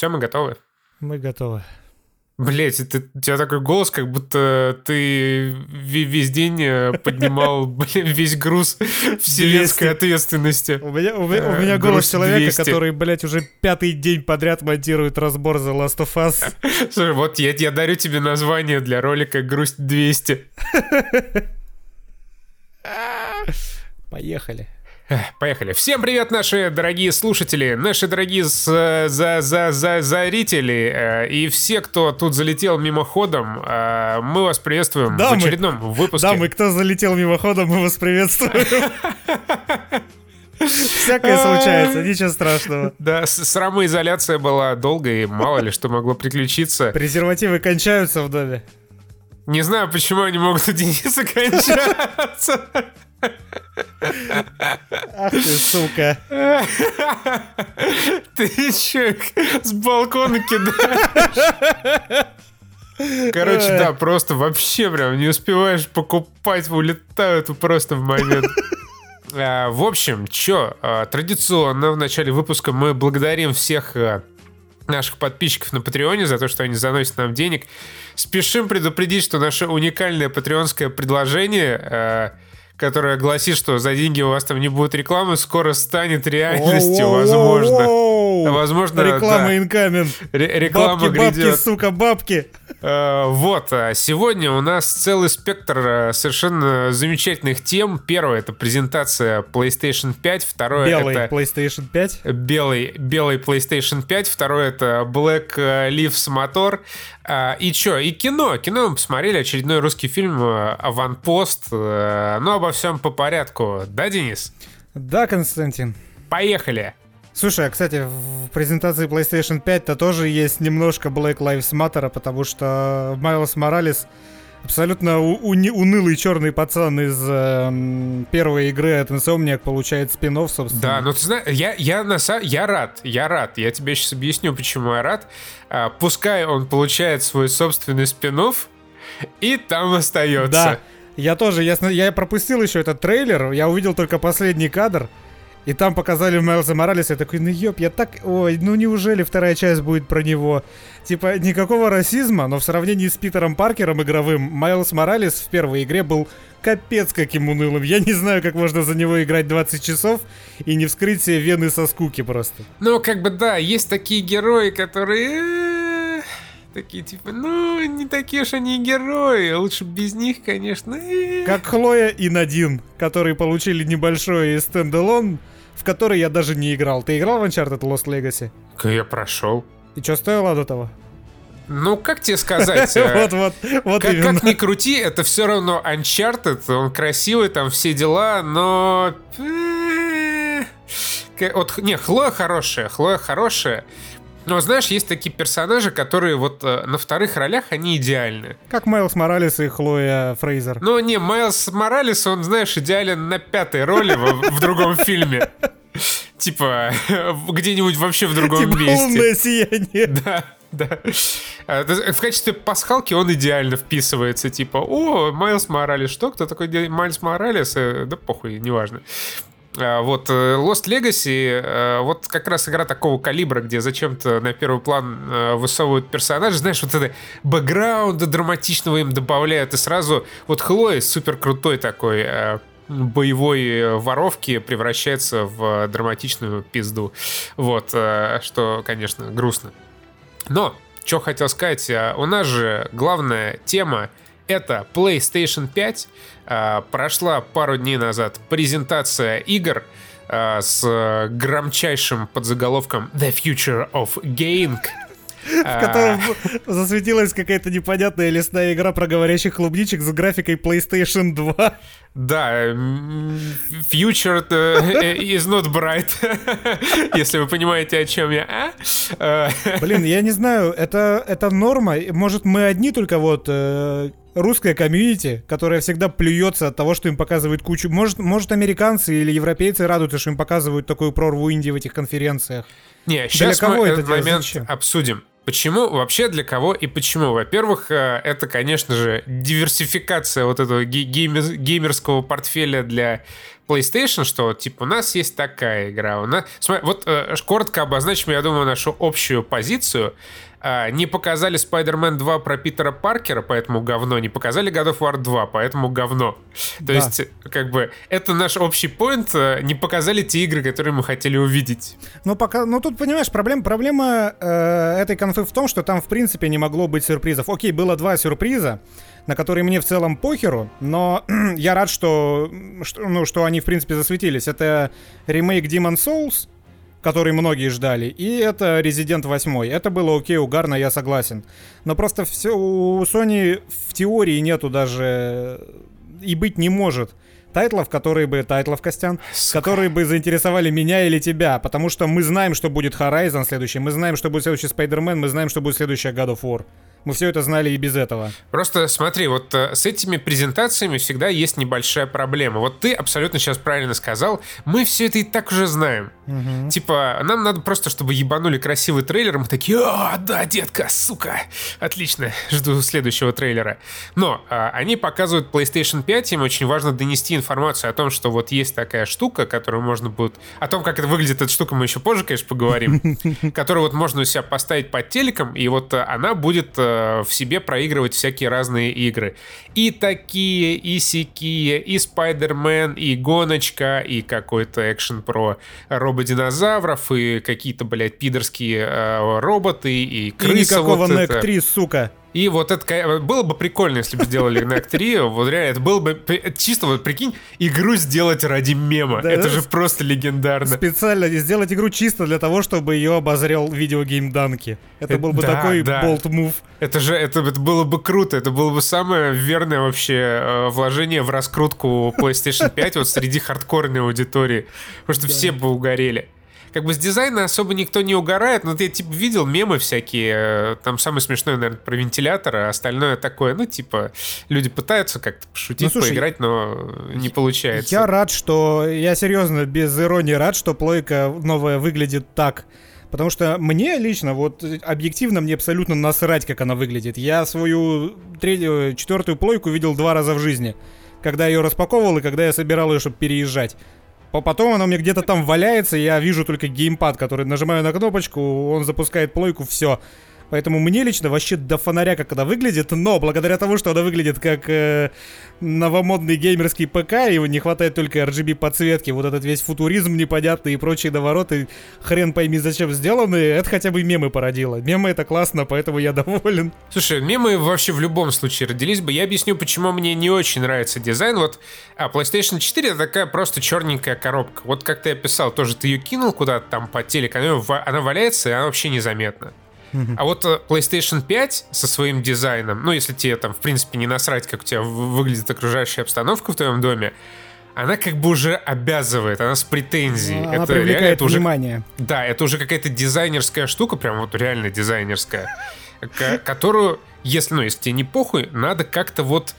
Все, мы готовы? Мы готовы. Блять, у тебя такой голос, как будто ты весь день поднимал весь груз вселенской ответственности. У меня голос человека, который, блять, уже пятый день подряд монтирует разбор The Last of Us. Слушай, вот я дарю тебе название для ролика «Грусть 200». Поехали. Поехали. Всем привет, наши дорогие слушатели, наши дорогие зрители и все, кто тут залетел мимоходом. Мы вас приветствуем в очередном выпуске. Дамы, кто залетел мимоходом, мы вас приветствуем. Всякое случается, ничего страшного. Да, срамоизоляция была долгой, и мало ли что могло приключиться. Презервативы кончаются в доме. Не знаю, почему они могут у Дениса кончаться. Ах ты, сука. Ты че с балкона кидаешь? Короче, да, просто вообще прям не успеваешь покупать, улетают просто в момент. В общем, чё, традиционно в начале выпуска мы благодарим всех наших подписчиков на Патреоне за то, что они заносят нам денег. Спешим предупредить, что наше уникальное патреонское предложение, которая гласит, что за деньги у вас там не будет рекламы, скоро станет реальностью, возможно. Реклама инкамин. Реклама грядет. Бабки, сука, бабки. Вот, сегодня у нас целый спектр совершенно замечательных тем. Первое — это презентация PlayStation 5. Второе — белый это... PlayStation 5. Белый PlayStation 5. Второе — это Black Lives Matter. И чё? И кино. Кино мы посмотрели. Очередной русский фильм «Аванпост». Но обо всем по порядку. Да, Денис? Да, Константин. Поехали. Слушай, а, кстати, в презентации PlayStation 5-то тоже есть немножко Black Lives Matter, потому что Майлз Моралес, абсолютно унылый черный пацан из первой игры от Insomniac, получает спин-офф, собственно. Да, ну ты знаешь, я рад. Я тебе сейчас объясню, почему я рад. Пускай он получает свой собственный спин-офф, и там остается. Да, я тоже, я пропустил еще этот трейлер, я увидел только последний кадр. И там показали Майлза Моралеса, я такой, ну ёп, я так... Ой, ну неужели вторая часть будет про него? Типа, никакого расизма, но в сравнении с Питером Паркером игровым, Майлз Моралес в первой игре был капец каким унылым. Я не знаю, как можно за него играть 20 часов и не вскрыть себе вены со скуки просто. Ну, как бы да, есть такие герои, которые... Такие, типа, ну, не такие уж они герои, лучше без них, конечно. Как Хлоя и Надин, которые получили небольшой стендалон, в который я даже не играл. Ты играл в Uncharted Lost Legacy? Я прошел. И что стоило до того? Ну, как тебе сказать? Вот как ни крути, это все равно Uncharted, он красивый, там все дела, но... Вот, не, Хлоя хорошая. Но, знаешь, есть такие персонажи, которые вот на вторых ролях, они идеальны. Как Майлз Моралес и Хлоя Фрейзер. Ну, не, Майлз Моралес, он, знаешь, идеален на пятой роли в другом фильме. Типа, где-нибудь вообще в другом месте. «Лунное сияние». Да. В качестве пасхалки он идеально вписывается. Типа, о, Майлз Моралес, что? Кто такой Майлз Моралес? Да похуй, неважно. Вот Lost Legacy, вот как раз игра такого калибра, где зачем-то на первый план высовывают персонажи, знаешь, вот это бэкграунда драматичного им добавляют, и сразу вот Хлоя, супер крутой такой боевой воровки, превращается в драматичную пизду. Вот, что, конечно, грустно. Но, что хотел сказать, у нас же главная тема — это PlayStation 5. Прошла пару дней назад презентация игр с громчайшим подзаголовком «The Future of Gaming», в котором засветилась какая-то непонятная лесная игра про говорящих клубничек с графикой PlayStation 2. Да, future is not bright, если вы понимаете, о чем я. Блин, я не знаю, это норма. Может, мы одни только вот... Русская комьюнити, которая всегда плюется от того, что им показывают кучу... Может, американцы или европейцы радуются, что им показывают такую прорву Индии в этих конференциях. Не, сейчас мы этот момент обсудим. Почему? Вообще для кого и почему? Во-первых, это, конечно же, диверсификация вот этого геймерского портфеля для PlayStation, что типа у нас есть такая игра. У нас... Смотри, вот коротко обозначим, я думаю, нашу общую позицию. Не показали Spider-Man 2 про Питера Паркера, поэтому говно. Не показали God of War 2, поэтому говно. То да. есть, как бы, это наш общий поинт. Не показали те игры, которые мы хотели увидеть. Ну, пока, ну тут, понимаешь, проблема этой конфы в том, что там, в принципе, не могло быть сюрпризов. Окей, было два сюрприза, на которые мне в целом похеру, но я рад, что они, в принципе, засветились. Это ремейк Demon's Souls, который многие ждали, и это Resident 8. Это было окей, угарно, я согласен. Но просто все, у Sony в теории нету даже, и быть не может, которые бы заинтересовали меня или тебя, потому что мы знаем, что будет Horizon следующий, мы знаем, что будет следующий Spider-Man, мы знаем, что будет следующая God of War. Мы все это знали и без этого. Просто смотри, вот с этими презентациями всегда есть небольшая проблема. Вот ты абсолютно сейчас правильно сказал, мы все это и так уже знаем. Угу. Типа, нам надо просто, чтобы ебанули красивый трейлер, мы такие: «О, да, детка, сука, отлично, жду следующего трейлера». Но они показывают PlayStation 5, им очень важно донести информацию о том, что вот есть такая штука, которую можно будет... О том, как это выглядит, эта штука, мы еще позже, конечно, поговорим. Которую вот можно у себя поставить под телеком, и вот она будет... в себе проигрывать всякие разные игры. И такие, и сякие, и Спайдермен, и гоночка, и какой-то экшен про рободинозавров, и какие-то, блядь, пидорские роботы, и крыса. И никакого вот Neck 3, сука. И вот это было бы прикольно, если бы сделали Neck 3. Вот реально, это было бы... Чисто вот прикинь, игру сделать ради мема. Да, это же просто легендарно. Специально сделать игру чисто для того, чтобы ее обозрел видеогейм Данки. Это был бы такой болт-мув. Это же... Это было бы круто. Это было бы самое верное вообще вложение в раскрутку PlayStation 5 вот среди хардкорной аудитории. Потому что все бы угорели. Как бы с дизайна особо никто не угорает, но ты, типа, видел мемы всякие, там самый смешной, наверное, про вентилятор, а остальное такое, ну, типа, люди пытаются как-то пошутить, ну, слушай, поиграть, но не получается. Я рад, что, я серьезно, без иронии рад, что плойка новая выглядит так, потому что мне лично, вот, объективно, мне абсолютно насрать, как она выглядит. Я свою четвертую плойку видел 2 раза в жизни, когда я ее распаковывал и когда я собирал ее, чтобы переезжать. Потом оно мне где-то там валяется, я вижу только геймпад, который нажимаю на кнопочку, он запускает плойку, все. Поэтому мне лично вообще до фонаря, как она выглядит, но благодаря тому, что она выглядит как новомодный геймерский ПК, его не хватает только RGB-подсветки, вот этот весь футуризм непонятный и прочие довороты, хрен пойми зачем сделаны, это хотя бы мемы породило. Мемы — это классно, поэтому я доволен. Слушай, мемы вообще в любом случае родились бы. Я объясню, почему мне не очень нравится дизайн. Вот PlayStation 4 — это такая просто черненькая коробка. Вот как ты описал, тоже ты ее кинул куда-то там по телеку, она валяется, и она вообще незаметна. А вот PlayStation 5 со своим дизайном, ну, если тебе там, в принципе, не насрать, как у тебя выглядит окружающая обстановка в твоем доме, она как бы уже обязывает, она с претензией. Она это привлекает реально, это внимание. Уже, да, это уже какая-то дизайнерская штука, прям вот реально дизайнерская, которую, если, ну, если тебе не похуй, надо как-то вот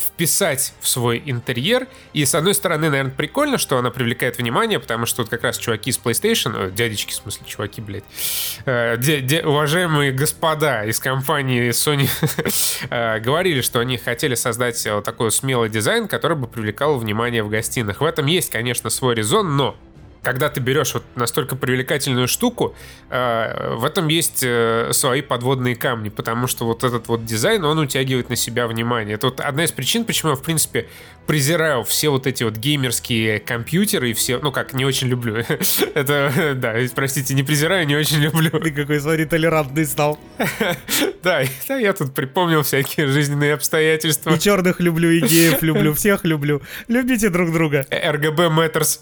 вписать в свой интерьер. И с одной стороны, наверное, прикольно, что она привлекает внимание, потому что вот как раз чуваки из PlayStation, дядечки, в смысле, чуваки, блядь, уважаемые господа из компании Sony говорили, что они хотели создать вот такой смелый дизайн, который бы привлекал внимание в гостиных. В этом есть, конечно, свой резон, но когда ты берешь вот настолько привлекательную штуку, в этом есть свои подводные камни, потому что вот этот вот дизайн, он утягивает на себя внимание. Это вот одна из причин, почему я, в принципе, презираю все вот эти вот геймерские компьютеры и все, ну как, не очень люблю. Это, да, простите, не презираю, не очень люблю. Ты какой, смотри, толерантный стал. Да, я тут припомнил всякие жизненные обстоятельства. И черных люблю, и геев люблю, всех люблю. Любите друг друга. РГБ matters.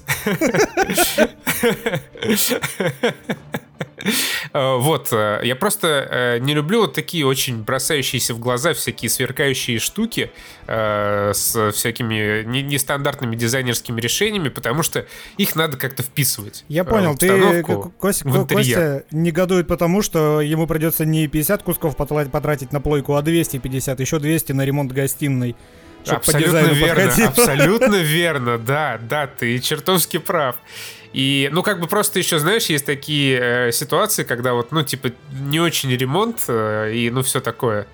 Вот, я просто не люблю вот такие очень бросающиеся в глаза всякие сверкающие штуки с всякими нестандартными дизайнерскими решениями, потому что их надо как-то вписывать. Я понял, ты, Костя негодует потому, что ему придется не 50 кусков потратить на плойку, а 250, еще 200 на ремонт гостиной. Абсолютно верно, подходило. Абсолютно верно, да, ты чертовски прав. И, ну, как бы просто еще, знаешь, есть такие ситуации, когда вот, ну, типа, не очень ремонт и, ну, все такое.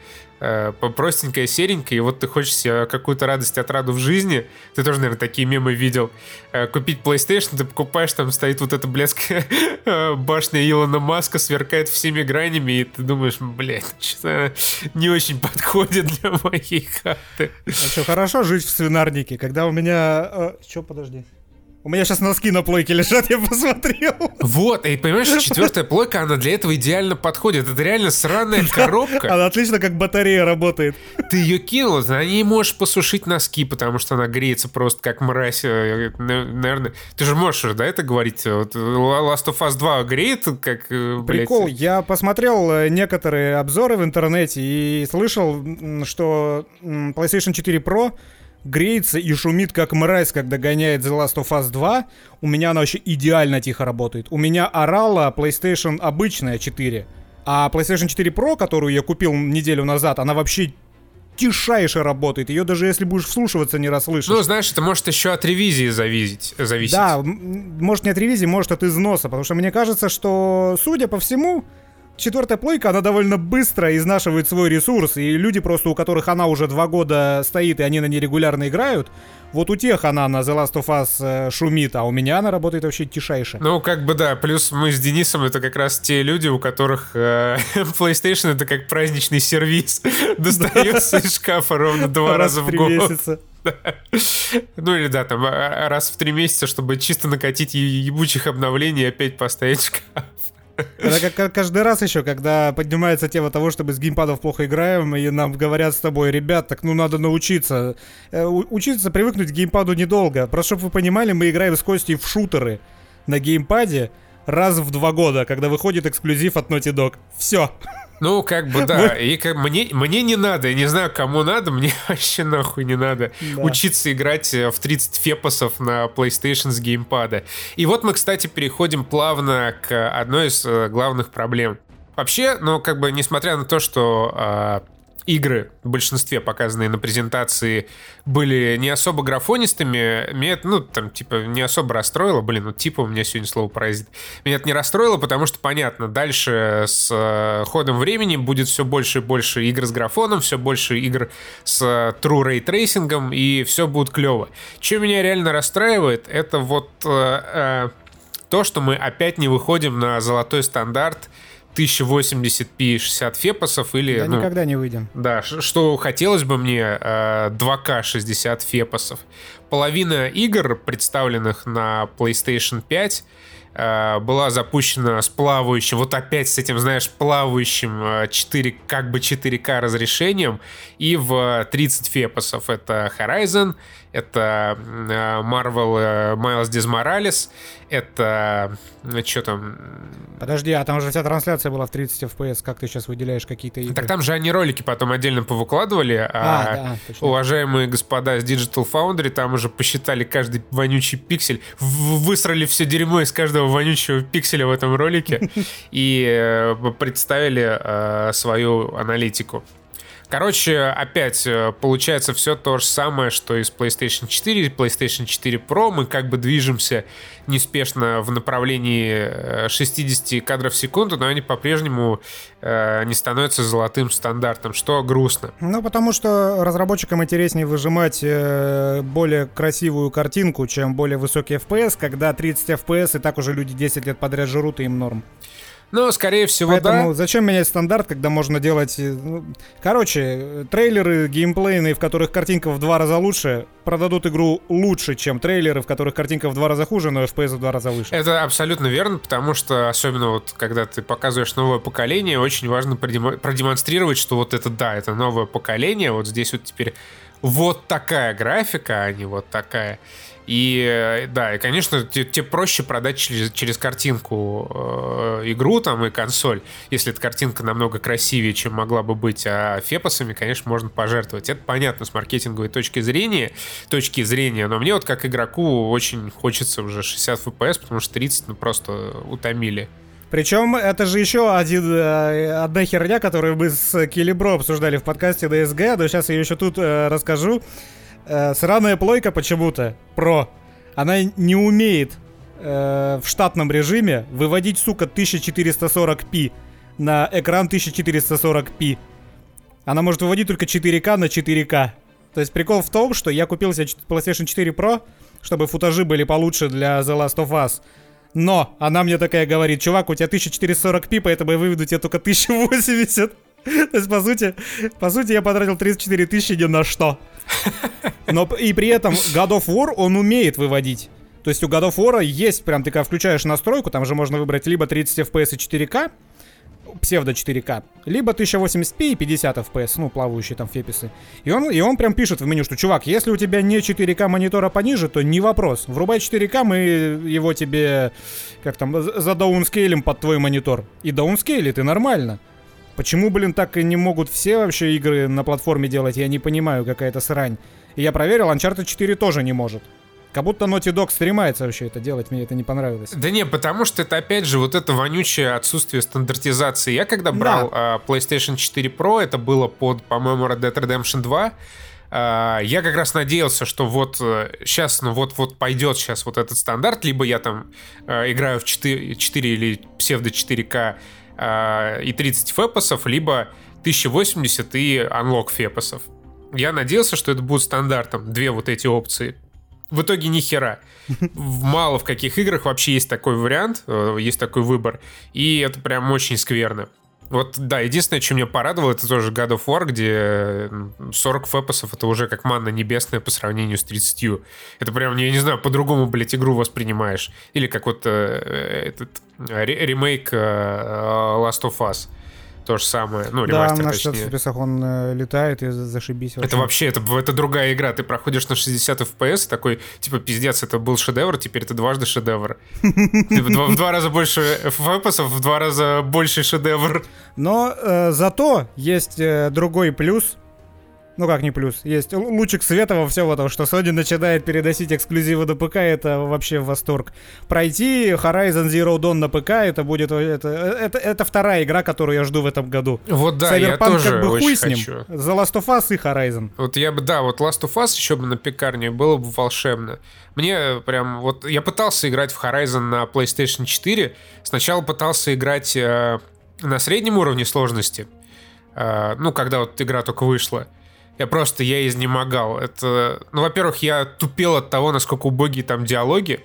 простенькая, серенькая, и вот ты хочешь себе какую-то радость, отраду в жизни. Ты тоже, наверное, такие мемы видел. Купить PlayStation, ты покупаешь, там стоит вот эта блядская башня Илона Маска, сверкает всеми гранями, и ты думаешь, блядь, что-то не очень подходит для моей хаты. А что, хорошо жить в свинарнике, когда у меня... Что, подожди. У меня сейчас носки на плойке лежат, я посмотрел. Вот, и понимаешь, что 4-я плойка, она для этого идеально подходит. Это реально сраная коробка. Она отлично как батарея работает. Ты ее кинул, на ней можешь посушить носки, потому что она греется просто как мразь. Наверное, ты же можешь, да, это говорить? Вот Last of Us 2 греет, как, блядь. Прикол, я посмотрел некоторые обзоры в интернете и слышал, что PlayStation 4 Pro греется и шумит как мразь, когда гоняет The Last of Us 2. У меня она вообще идеально тихо работает. У меня орала PlayStation обычная 4, а PlayStation 4 Pro, которую я купил неделю назад, она вообще тишайше работает. Ее даже если будешь вслушиваться, не расслышишь. Ну, знаешь, это может еще от ревизии зависеть. Да, может не от ревизии, может от износа. Потому что мне кажется, что, судя по всему, 4-я плойка, она довольно быстро изнашивает свой ресурс, и люди просто, у которых она уже 2 года стоит, и они на ней регулярно играют, вот у тех она на The Last of Us шумит, а у меня она работает вообще тишайше. Ну, как бы да, плюс мы с Денисом, это как раз те люди, у которых PlayStation это как праздничный сервиз, достается из шкафа ровно 2 раза в год. Ну или да, там раз в 3 месяца, чтобы чисто накатить ебучих обновлений и опять поставить в шкаф. Это как каждый раз еще, когда поднимается тема того, что мы с геймпадов плохо играем, и нам говорят с тобой, ребят, так ну надо научиться. Учиться привыкнуть к геймпаду недолго. Просто, чтобы вы понимали, мы играем с Костей в шутеры на геймпаде раз в 2 года, когда выходит эксклюзив от Naughty Dog. Все. Ну, как бы, да. И как, мне не надо, я не знаю, кому надо, мне вообще нахуй не надо учиться играть в 30 фепосов на PlayStation с геймпада. И вот мы, кстати, переходим плавно к одной из главных проблем. Вообще, ну, как бы, несмотря на то, что игры в большинстве, показанные на презентации, были не особо графонистыми, меня это, ну, там, типа, не особо расстроило. Блин, ну, типа, у меня сегодня слово паразит. Меня это не расстроило, потому что, понятно, дальше с ходом времени будет все больше и больше игр с графоном, все больше игр с True Ray Tracing, и все будет клево. Что меня реально расстраивает, это вот то, что мы опять не выходим на золотой стандарт 1080p 60 фепосов или... Да, ну, никогда не выйдем. Да, что хотелось бы мне, 2К 60 фепосов. Половина игр, представленных на PlayStation 5, была запущена с плавающим, вот опять с этим, знаешь, плавающим 4, как бы 4К разрешением и в 30 фепосов. Это Horizon, это Marvel Miles Morales, это... Что там? Подожди, а там же вся трансляция была в 30 FPS, как ты сейчас выделяешь какие-то игры? Так там же они ролики потом отдельно повыкладывали, да, точно. Уважаемые господа с Digital Foundry там уже посчитали каждый вонючий пиксель, высрали все дерьмо из каждого вонючего пикселя в этом ролике и представили свою аналитику. Короче, опять получается все то же самое, что и с PlayStation 4, и PlayStation 4 Pro. Мы как бы движемся неспешно в направлении 60 кадров в секунду, но они по-прежнему не становятся золотым стандартом, что грустно. Ну, потому что разработчикам интереснее выжимать более красивую картинку, чем более высокий FPS, когда 30 FPS и так уже люди 10 лет подряд жрут, и им норм. Ну, скорее всего, поэтому да. Поэтому зачем менять стандарт, когда можно делать... Короче, трейлеры геймплейные, в которых картинка в 2 раза лучше, продадут игру лучше, чем трейлеры, в которых картинка в 2 раза хуже, но FPS в 2 раза выше. Это абсолютно верно, потому что, особенно вот, когда ты показываешь новое поколение, очень важно продемонстрировать, что вот это, да, это новое поколение, вот здесь вот теперь вот такая графика, а не вот такая... И да, и конечно, тебе проще продать через картинку игру там и консоль, если эта картинка намного красивее, чем могла бы быть, а фепосами, конечно, можно пожертвовать. Это понятно с маркетинговой точки зрения, но мне вот как игроку очень хочется уже 60 FPS, потому что 30 просто утомили. Причем это же еще одна херня, которую мы с Килибро обсуждали в подкасте ДСГ, но сейчас я еще тут расскажу. Сраная плойка почему-то, Pro, она не умеет в штатном режиме выводить, сука, 1440p на экран 1440p. Она может выводить только 4К на 4К. То есть прикол в том, что я купил себе PlayStation 4 Pro, чтобы футажи были получше для The Last of Us. Но она мне такая говорит: чувак, у тебя 1440p, поэтому я выведу тебе только 1080. То есть, по сути, я потратил 34 тысячи ни на что. Но и при этом God of War, он умеет выводить. То есть у God of War есть прям, ты когда включаешь настройку, там же можно выбрать либо 30 FPS и 4К, псевдо 4К, либо 1080p и 50 FPS, ну, плавающие там феписы. И он прям пишет в меню, что, чувак, если у тебя не 4К монитора пониже, то не вопрос. Врубай 4К, мы его тебе, как там, задаунскейлим под твой монитор. И даунскейлит, и нормально. Почему, блин, так и не могут все вообще игры на платформе делать? Я не понимаю, какая-то срань. И я проверил, Uncharted 4 тоже не может. Как будто Naughty Dog стремается вообще это делать, мне это не понравилось. Да не, потому что это опять же вот это вонючее отсутствие стандартизации. Я когда брал PlayStation 4 Pro, это было под, по-моему, Red Dead Redemption 2, я как раз надеялся, что вот сейчас, ну вот пойдет сейчас вот этот стандарт, либо я там играю в 4 или псевдо 4К и 30 фепосов, либо 1080 и unlock фепосов. Я надеялся, что это будет стандартом, две вот эти опции. В итоге ни хера. Мало в каких играх вообще есть такой вариант, есть такой выбор. И это прям очень скверно. Вот, да, единственное, что меня порадовало, это тоже God of War, где 40 фепосов это уже как манна небесная по сравнению с 30. Это прям, я не знаю, по-другому, блядь, игру воспринимаешь. Или как вот этот ремейк Last of Us. То же самое, ну, ремастер, точнее. Да, на 60 FPS он летает, и зашибись вообще. Это другая игра, ты проходишь на 60 FPS, такой, типа, пиздец, это был шедевр, теперь это дважды шедевр. В два раза больше FPS, в два раза больше шедевр. Но зато есть другой плюс, ну как не плюс, есть лучик света во всем этом, что Sony начинает переносить эксклюзивы на ПК, это вообще восторг. Пройти Horizon Zero Dawn на ПК, это будет... Это вторая игра, которую я жду в этом году. Вот да, Cyberpunk, я тоже как бы очень хуй с ним. Хочу. The Last of Us и Horizon. Вот я бы, да, вот Last of Us еще бы на пекарне, было бы волшебно. Мне прям вот... Я пытался играть в Horizon на PlayStation 4. Сначала пытался играть на среднем уровне сложности. Ну, когда вот игра только вышла. Я изнемогал. Это, ну, во-первых, я тупел от того, насколько убогие там диалоги.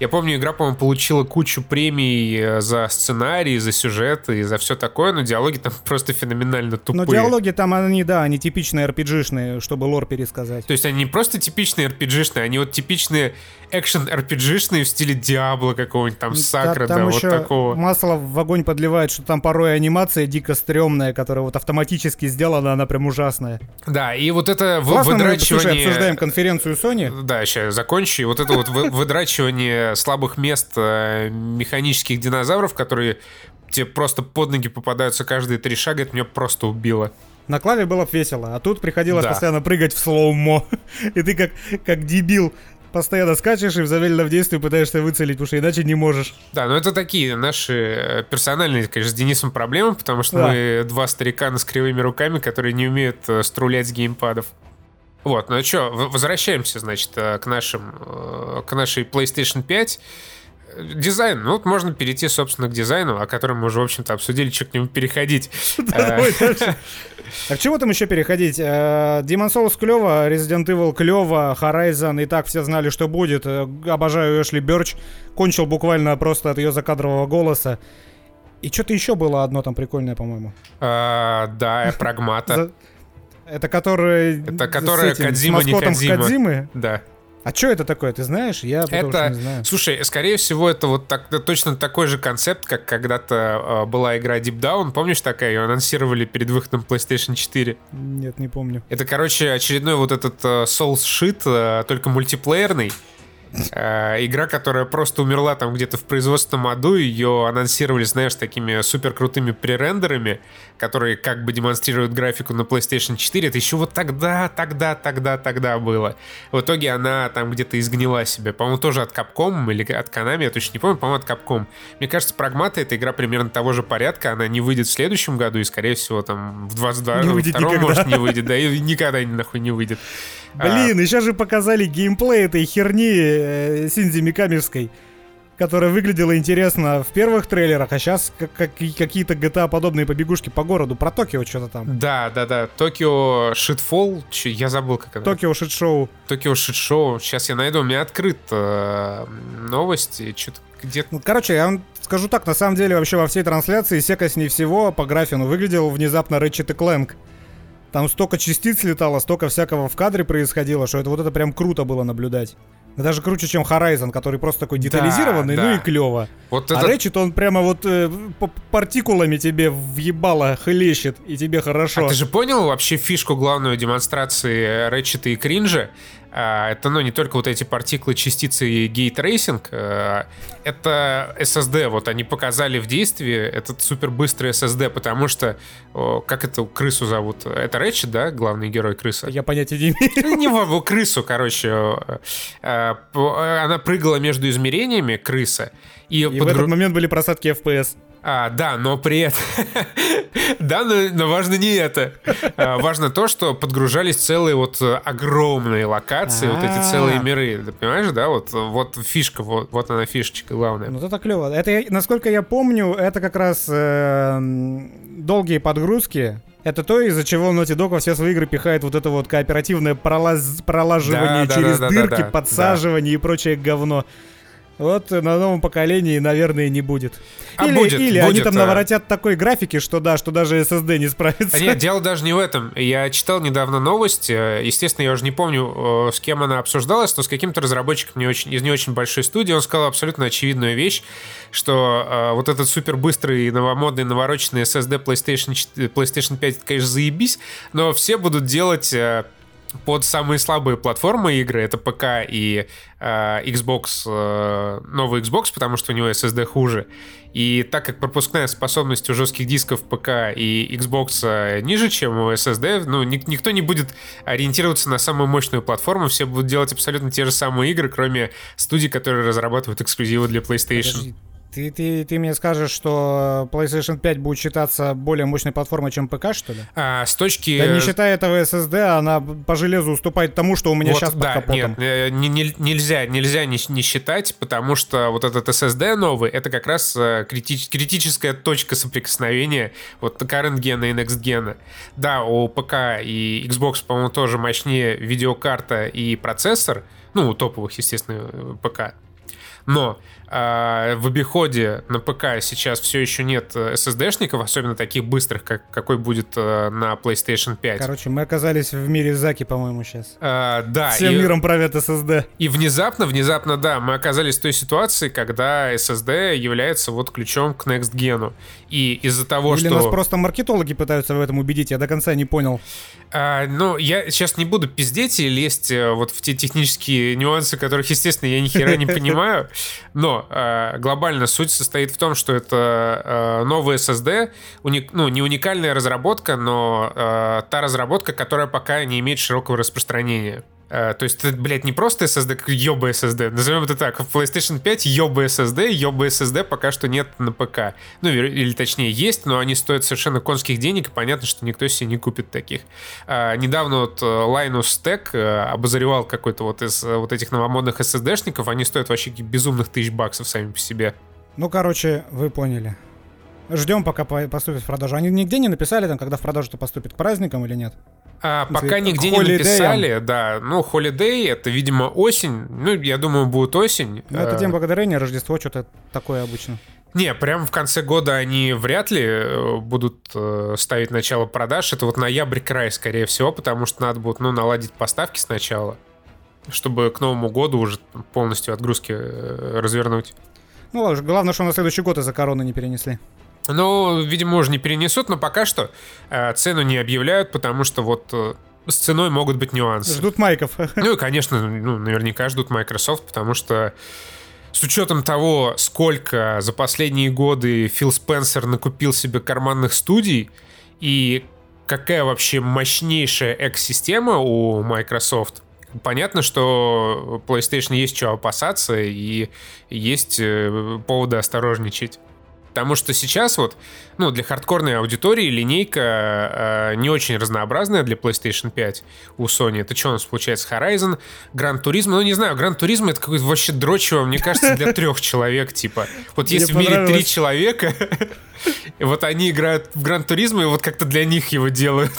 Я помню, игра, по-моему, получила кучу премий за сценарий, за сюжет и за все такое, но диалоги там просто феноменально тупые. Но диалоги там, они типичные RPG-шные, чтобы лор пересказать. То есть они не просто типичные RPG-шные, они вот типичные экшен-RPG-шные в стиле Диабло какого-нибудь, там, Сакра, да, вот такого. Масло в огонь подливает, что там порой анимация дико стрёмная, которая вот автоматически сделана, она прям ужасная. Да, и вот это выдрачивание... Слушай, обсуждаем конференцию Sony. Да, сейчас закончу. И вот это вот выдрачивание слабых мест механических динозавров, которые тебе просто под ноги попадаются каждые 3 шага, это меня просто убило. На клаве было весело, а тут приходилось постоянно прыгать в слоумо. И ты как дебил постоянно скачешь и в замедленном действии пытаешься выцелить, потому что иначе не можешь. Да, но это такие наши персональные, конечно, с Денисом проблемы, потому что мы два старикана с кривыми руками, которые не умеют струлять с геймпадов. Вот, ну что, возвращаемся, значит, к нашей PlayStation 5. Дизайн, ну вот можно перейти, собственно, к дизайну, о котором мы уже, в общем-то, обсудили, что к нему переходить. А к чему там еще переходить? Demon's Souls клево, Resident Evil клево, Horizon, и так все знали, что будет. Обожаю Эшли Бёрч, кончил буквально просто от ее закадрового голоса. И что-то еще было одно там прикольное, по-моему. Да, Прагмата. Это которая Кодзима, не Кодзима. Да. А что это такое, ты знаешь? Я это... не знаю. Слушай, скорее всего, это вот так, точно такой же концепт, как когда-то была игра Deep Down. Помнишь, такая? Ее анонсировали перед выходом PlayStation 4. Нет, не помню. Это, короче, очередной вот этот Souls-шит, только мультиплеерный. Игра, которая просто умерла там где-то в производственном аду. Ее анонсировали, знаешь, такими супер крутыми пререндерами, которые как бы демонстрируют графику на PlayStation 4. Это еще вот тогда было. В итоге она там где-то изгнила себя. По-моему, тоже от Capcom или от Konami, я точно не помню, по-моему, от Capcom. Мне кажется, Pragmata — это игра примерно того же порядка. Она не выйдет в следующем году и, скорее всего, там в 22-м, может, не выйдет. Да и никогда нахуй не выйдет. Блин, и сейчас же показали геймплей этой херни Синдзи Микамевской. которая выглядела интересно в первых трейлерах, а сейчас какие-то GTA-подобные побегушки по городу. Про Токио что-то там. Да. Токио Shitfall. Я забыл, как это. Токио Shitshow. Сейчас я найду. У меня открыт новости. Что-то где-то... Ну, короче, я вам скажу так. На самом деле, вообще во всей трансляции секосней всего по графину выглядел внезапно Ratchet and Clank. Там столько частиц летало, столько всякого в кадре происходило, что это вот это прям круто было наблюдать. Даже круче, чем Horizon, который просто такой детализированный, да. Ну и клево. Вот а Ratchet, он прямо вот партикулами тебе въебало хлещет, и тебе хорошо. А ты же понял вообще фишку главную демонстрации Ratchet и кринжа? Это, ну, не только вот эти партиклы, частицы и гейтрейсинг. Это SSD, вот они показали в действии этот супербыстрый SSD, потому что, как эту крысу зовут? Это Ratchet, да, главный герой крыса? Я понятия не имею. Не, крысу, короче. Она прыгала между измерениями, крыса. И в этот момент были просадки FPS. Да, но при этом... Да, но важно не это. Важно то, что подгружались целые вот огромные локации, вот эти целые миры. Ты понимаешь, да? Вот фишка, вот она фишечка главная. Ну, это клево. Это, насколько я помню, это как раз долгие подгрузки. Это то, из-за чего Naughty Dog во все свои игры пихает вот это вот кооперативное пролаживание через дырки, подсаживание и прочее говно. Вот на новом поколении, наверное, не будет. Или будет, они там наворотят такой графики, что даже SSD не справится. Нет, дело даже не в этом. Я читал недавно новость. Естественно, я уже не помню, с кем она обсуждалась, но с каким-то разработчиком из не очень большой студии. Он сказал абсолютно очевидную вещь, что вот этот супербыстрый, новомодный, навороченный SSD PlayStation 5, это, конечно, заебись, но все будут делать... Под самые слабые платформы игры, это ПК и Xbox, новый Xbox, потому что у него SSD хуже. И так как пропускная способность у жестких дисков ПК и Xbox ниже, чем у SSD, ну, никто не будет ориентироваться на самую мощную платформу, все будут делать абсолютно те же самые игры, кроме студий, которые разрабатывают эксклюзивы для PlayStation. Подожди. Ты мне скажешь, что PlayStation 5 будет считаться более мощной платформой, чем ПК, что ли? С точки... Да не считая этого SSD, она по железу уступает тому, что у меня вот, сейчас под капотом. Нет, нельзя не считать, потому что вот этот SSD новый, это как раз критическая точка соприкосновения вот current gen и next gen. Да, у ПК и Xbox, по-моему, тоже мощнее видеокарта и процессор, ну, у топовых, естественно, ПК. Но в обиходе на ПК сейчас все еще нет SSD-шников, особенно таких быстрых, какой будет на PlayStation 5. Короче, мы оказались в мире Заки, по-моему, сейчас. Да. Всем миром правят SSD. И внезапно, да, мы оказались в той ситуации, когда SSD является вот ключом к Next Gen. И из-за того, Или нас просто маркетологи пытаются в этом убедить, я до конца не понял. Ну, я сейчас не буду пиздеть и лезть вот в те технические нюансы, которых, естественно, я ни хера не понимаю, но глобально суть состоит в том, что это новый SSD, ну, не уникальная разработка, но та разработка, которая пока не имеет широкого распространения. То есть это, блядь, не просто SSD, как ёба SSD. Назовем это так. В PlayStation 5 ёба SSD пока что нет на ПК. Ну, или точнее, есть, но они стоят совершенно конских денег, и понятно, что никто себе не купит таких. Недавно вот Linus Tech обозревал какой-то вот из вот этих новомодных SSD-шников. Они стоят вообще безумных $1000 сами по себе. Ну, короче, вы поняли. Ждем, пока поступит в продажу. Они нигде не написали, там, когда в продажу-то поступит, к праздникам или нет? Пока нигде не написали, да. Ну, холидей, это, видимо, осень. Ну, я думаю, будет осень. Ну, это День Благодарения, Рождество, что-то такое обычно. Не, прям в конце года они вряд ли будут ставить начало продаж. Это вот ноябрь-край, скорее всего, потому что надо будет, ну, наладить поставки сначала, чтобы к Новому году уже полностью отгрузки развернуть. Ну, ладно, главное, что на следующий год из-за короны не перенесли. Ну, видимо, уже не перенесут, но пока что цену не объявляют, потому что вот с ценой могут быть нюансы. Ждут майков. Ну и, конечно, наверняка ждут Microsoft, потому что с учетом того, сколько за последние годы Фил Спенсер накупил себе карманных студий и какая вообще мощнейшая экосистема у Microsoft, понятно, что PlayStation есть чего опасаться и есть поводы осторожничать. Потому что сейчас вот, ну, для хардкорной аудитории линейка не очень разнообразная для PlayStation 5 у Sony. Это что у нас получается? Horizon, Gran Turismo. Ну, не знаю, Gran Turismo — это какое-то вообще дрочево, мне кажется, для 3 человек, типа. Вот мне есть в мире 3 человека, и вот они играют в Gran Turismo, и вот как-то для них его делают.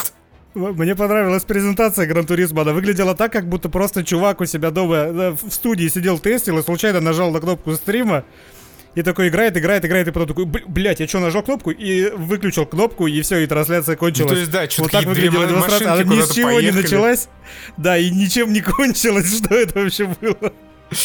Мне понравилась презентация Gran Turismo. Она выглядела так, как будто просто чувак у себя дома в студии сидел, тестил и случайно нажал на кнопку стрима. И такой играет, и потом такой, блядь, я что, нажал кнопку? И выключил кнопку, и все, и трансляция кончилась. Ну, то есть, да, что-то вот так выглядела демонстрация, она ни с чего поехали. Не началась, да, и ничем не кончилась, что это вообще было.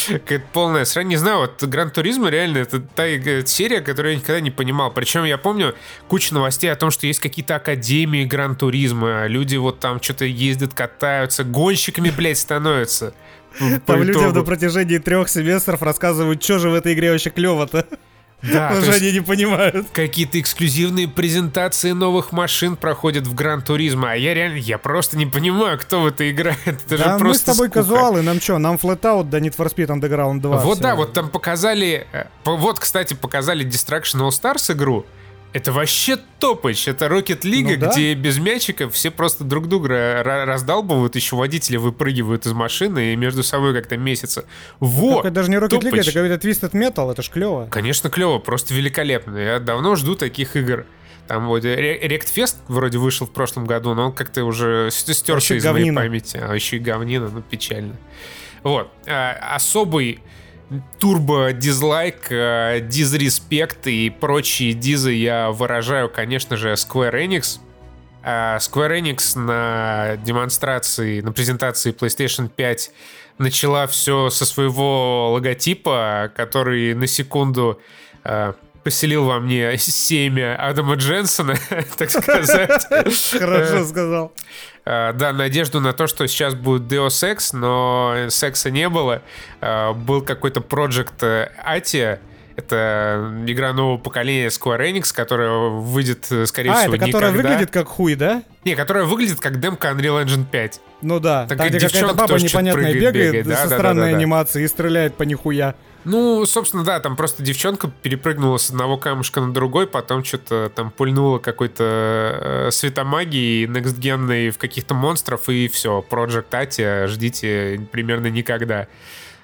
Какая-то полная срань, не знаю, вот Gran Turismo реально это та серия, которую я никогда не понимал. Причем я помню кучу новостей о том, что есть какие-то академии Gran Turismo, люди вот там что-то ездят, катаются, гонщиками, блядь, становятся. Там людям на протяжении 3 семестров рассказывают, что же в этой игре вообще клево-то. Да, потому что они не понимают. Какие-то эксклюзивные презентации новых машин проходят в Gran Turismo, а я реально, я просто не понимаю, кто в это играет. Это да, же мы с тобой скука. Казуалы, нам что, нам Flatout, да Need for Speed Underground 2. Вот все. Да, вот там показали, вот, кстати, показали Destruction All Stars игру. Это вообще топыч, это Rocket League, ну, да? Где без мячиков все просто друг друга раздалбывают, еще водители выпрыгивают из машины и между собой как-то месятся. Вот, это даже не Rocket League, это какой-то Twisted Metal, это ж клево. Конечно клево, просто великолепно, я давно жду таких игр. Там вот Ректфест вроде вышел в прошлом году, но он как-то уже стерся из моей памяти. А еще и говнина, ну печально. Вот, особый... турбо-дизлайк, дизреспект и прочие дизы я выражаю, конечно же, Square Enix. Square Enix на демонстрации, на презентации PlayStation 5 начала все со своего логотипа, который на секунду поселил во мне семя Адама Дженсона, так сказать. Хорошо сказал. Да, надежду на то, что сейчас будет Deus Ex, но секса не было. Был какой-то Project Atia. Это игра нового поколения Square Enix, которая выйдет, скорее всего, никогда. А, это которая выглядит как хуй, да? Не, которая выглядит как демка Unreal Engine 5. Ну да, так, там где какая-то баба непонятная прыгает, бегает да, со странной анимацией и стреляет по нихуя. Ну, собственно, да, там просто девчонка перепрыгнула с одного камушка на другой, потом что-то там пульнула какой-то светомагией некстгенной в каких-то монстров, и все, Project Atia ждите примерно никогда.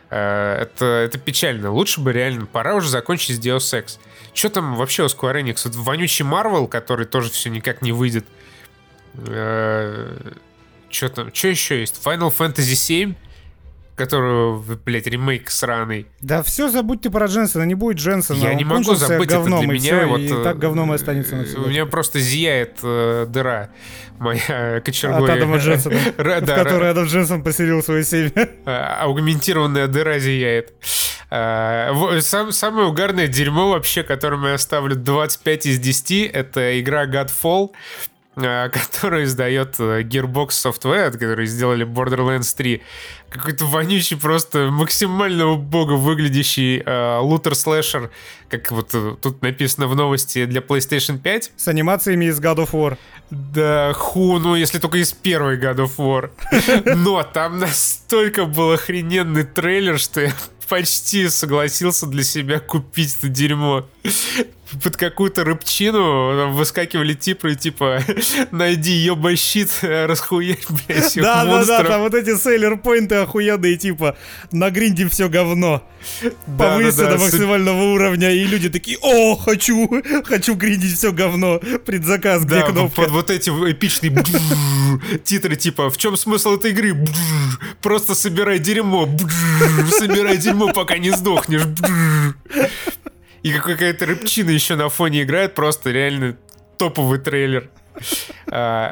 Это печально. Лучше бы реально, пора уже закончить с Deus Ex. Что там вообще у Square Enix? Вот вонючий Marvel, который тоже все никак не выйдет. Что там? Что еще есть? Final Fantasy VII, которую, блядь, ремейк сраный. Да все, забудь ты про Дженсона, не будет Дженсона. Я не могу забыть, это для меня. Вот, и так говном и останется навсегда. У меня просто зияет дыра моя кочергой. От Адама Дженсона, в которой Адам Дженсон поселил свое семя. Аугментированная дыра зияет. Самое угарное дерьмо вообще, которому я ставлю 25 из 10, это игра Godfall, который издает Gearbox Software, которые сделали Borderlands 3. Какой-то вонючий, просто максимально убого выглядящий лутер-слэшер, как вот тут написано в новости, для PlayStation 5. С анимациями из God of War. Да, ну если только из первой God of War. Но там настолько был охрененный трейлер, что я почти согласился для себя купить это дерьмо. Под какую-то рыбчину выскакивали типы, типа, найди ёбай щит, расхуярь, блядь, всех монстров. Да-да-да, там вот эти сейлер-поинты охуенные, типа, на гринде все говно. Повысься до максимального уровня, и люди такие, о, хочу гриндить все говно, предзаказ, где кнопка. Да, вот эти эпичные титры, типа, в чем смысл этой игры? Просто собирай дерьмо, пока не сдохнешь. И какая-то рыбчина еще на фоне играет. Просто реально топовый трейлер.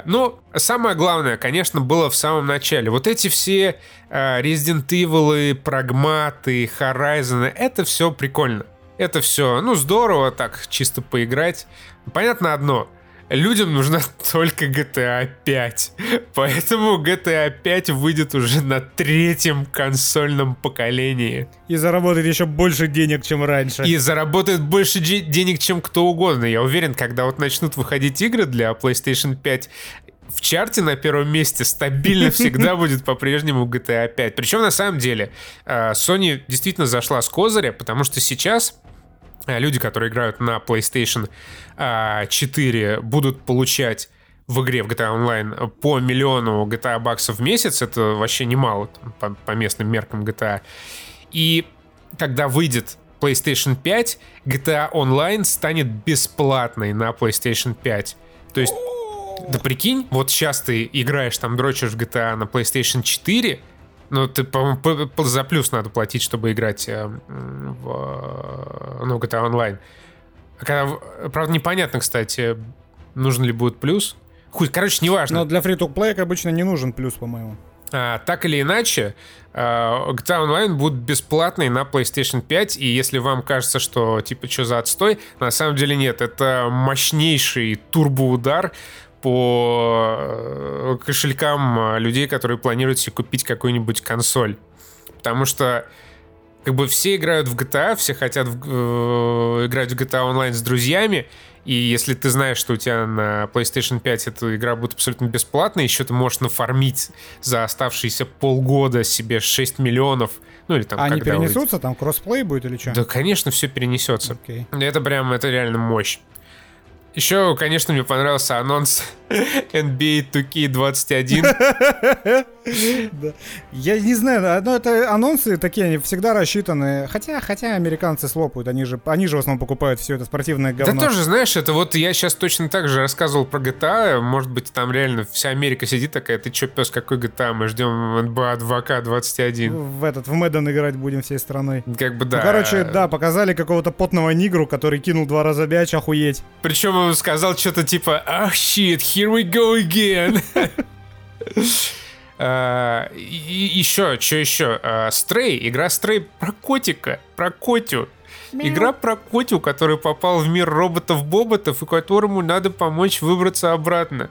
Ну, самое главное, конечно, было в самом начале. Вот эти все Resident Evil, Pragmata, Horizon, это все прикольно. Это все, ну, здорово так, чисто поиграть. Понятно одно, людям нужна только GTA 5. Поэтому GTA 5 выйдет уже на 3-м консольном поколении. И заработает еще больше денег, чем раньше. И заработает больше денег, чем кто угодно. Я уверен, когда вот начнут выходить игры для PlayStation 5, в чарте на первом месте стабильно всегда будет по-прежнему GTA 5. Причем на самом деле Sony действительно зашла с козыря, потому что сейчас... люди, которые играют на PlayStation 4, будут получать в игре в GTA Online по 1 000 000 GTA баксов в месяц. Это вообще немало там, по местным меркам GTA. И когда выйдет PlayStation 5, GTA Online станет бесплатной на PlayStation 5. То есть, да прикинь, вот сейчас ты играешь, там дрочишь в GTA на PlayStation 4, но ты, по-моему, за плюс надо платить, чтобы играть в GTA Online. А когда, правда, непонятно, кстати, нужен ли будет плюс. Короче, неважно. Но для фри-то-плея обычно не нужен плюс, по-моему. Так или иначе, GTA Online будет бесплатный на PlayStation 5, и если вам кажется, что типа что за отстой, на самом деле нет. Это мощнейший турбоудар по кошелькам людей, которые планируют себе купить какую-нибудь консоль. Потому что как бы все играют в GTA, все хотят играть в GTA Online с друзьями, и если ты знаешь, что у тебя на PlayStation 5 эта игра будет абсолютно бесплатной, еще ты можешь нафармить за оставшиеся полгода себе 6 000 000. Ну, или там, они перенесутся? Выйдет. Там кроссплей будет или что? Да, конечно, все перенесется. Okay. Это прям, это реально мощь. Еще, конечно, мне понравился анонс NBA 2K21. Я не знаю, но это анонсы такие, они всегда рассчитаны. Хотя американцы слопают, они же в основном покупают все это спортивное говно. Да тоже, знаешь, это вот я сейчас точно так же рассказывал про GTA. Может быть, там реально вся Америка сидит такая: ты че, пес, какой GTA? Мы ждем NBA 2K21. В Мэдден играть будем всей страной. Как бы да. Короче, да, показали какого-то потного нигру, который кинул 2 раза мяч, охуеть. Причем он сказал что-то типа: ах, щит, here we go again. Еще. Stray, игра Stray про котика, про котю. Игра про котю, который попал в мир роботов-боботов и которому надо помочь выбраться обратно.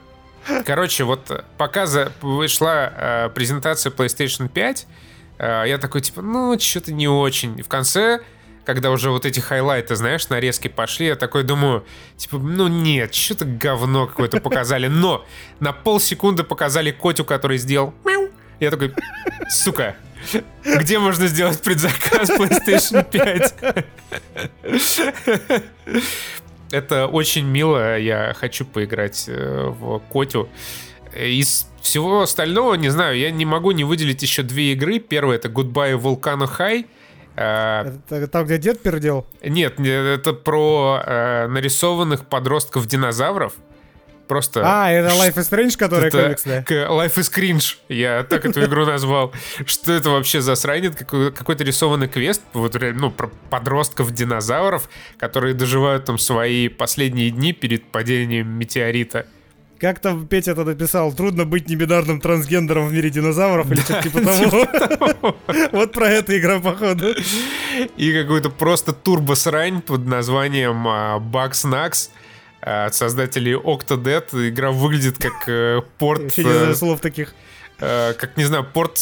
Короче, вот пока вышла презентация PlayStation 5, я такой типа, ну, что-то не очень. И в конце, когда уже вот эти хайлайты, знаешь, нарезки пошли, я такой думаю, типа, ну нет, что-то говно какое-то показали. Но на полсекунды показали котю, который сделал мяу. Я такой, сука, где можно сделать предзаказ PlayStation 5? Это очень мило, я хочу поиграть в котю. Из всего остального, не знаю, я не могу не выделить еще 2 игры. Первая — это Goodbye Volcano High. Это там, где дед пердел? Нет, это про нарисованных подростков-динозавров. Просто... А, это Life is Strange, которая комиксная? Life is Cringe, я так эту игру назвал. Что это вообще за сранит? Какой-то рисованный квест, вот, ну, про подростков-динозавров, которые доживают там свои последние дни перед падением метеорита. Как там Петя это написал? Трудно быть небинарным трансгендером в мире динозавров, или что-то типа того. Вот про это игра, походу. И какую-то просто турбо-срань под названием Bugsnax от создателей Octodad. Игра выглядит как порт... Что не знаю слов таких. Как, не знаю, порт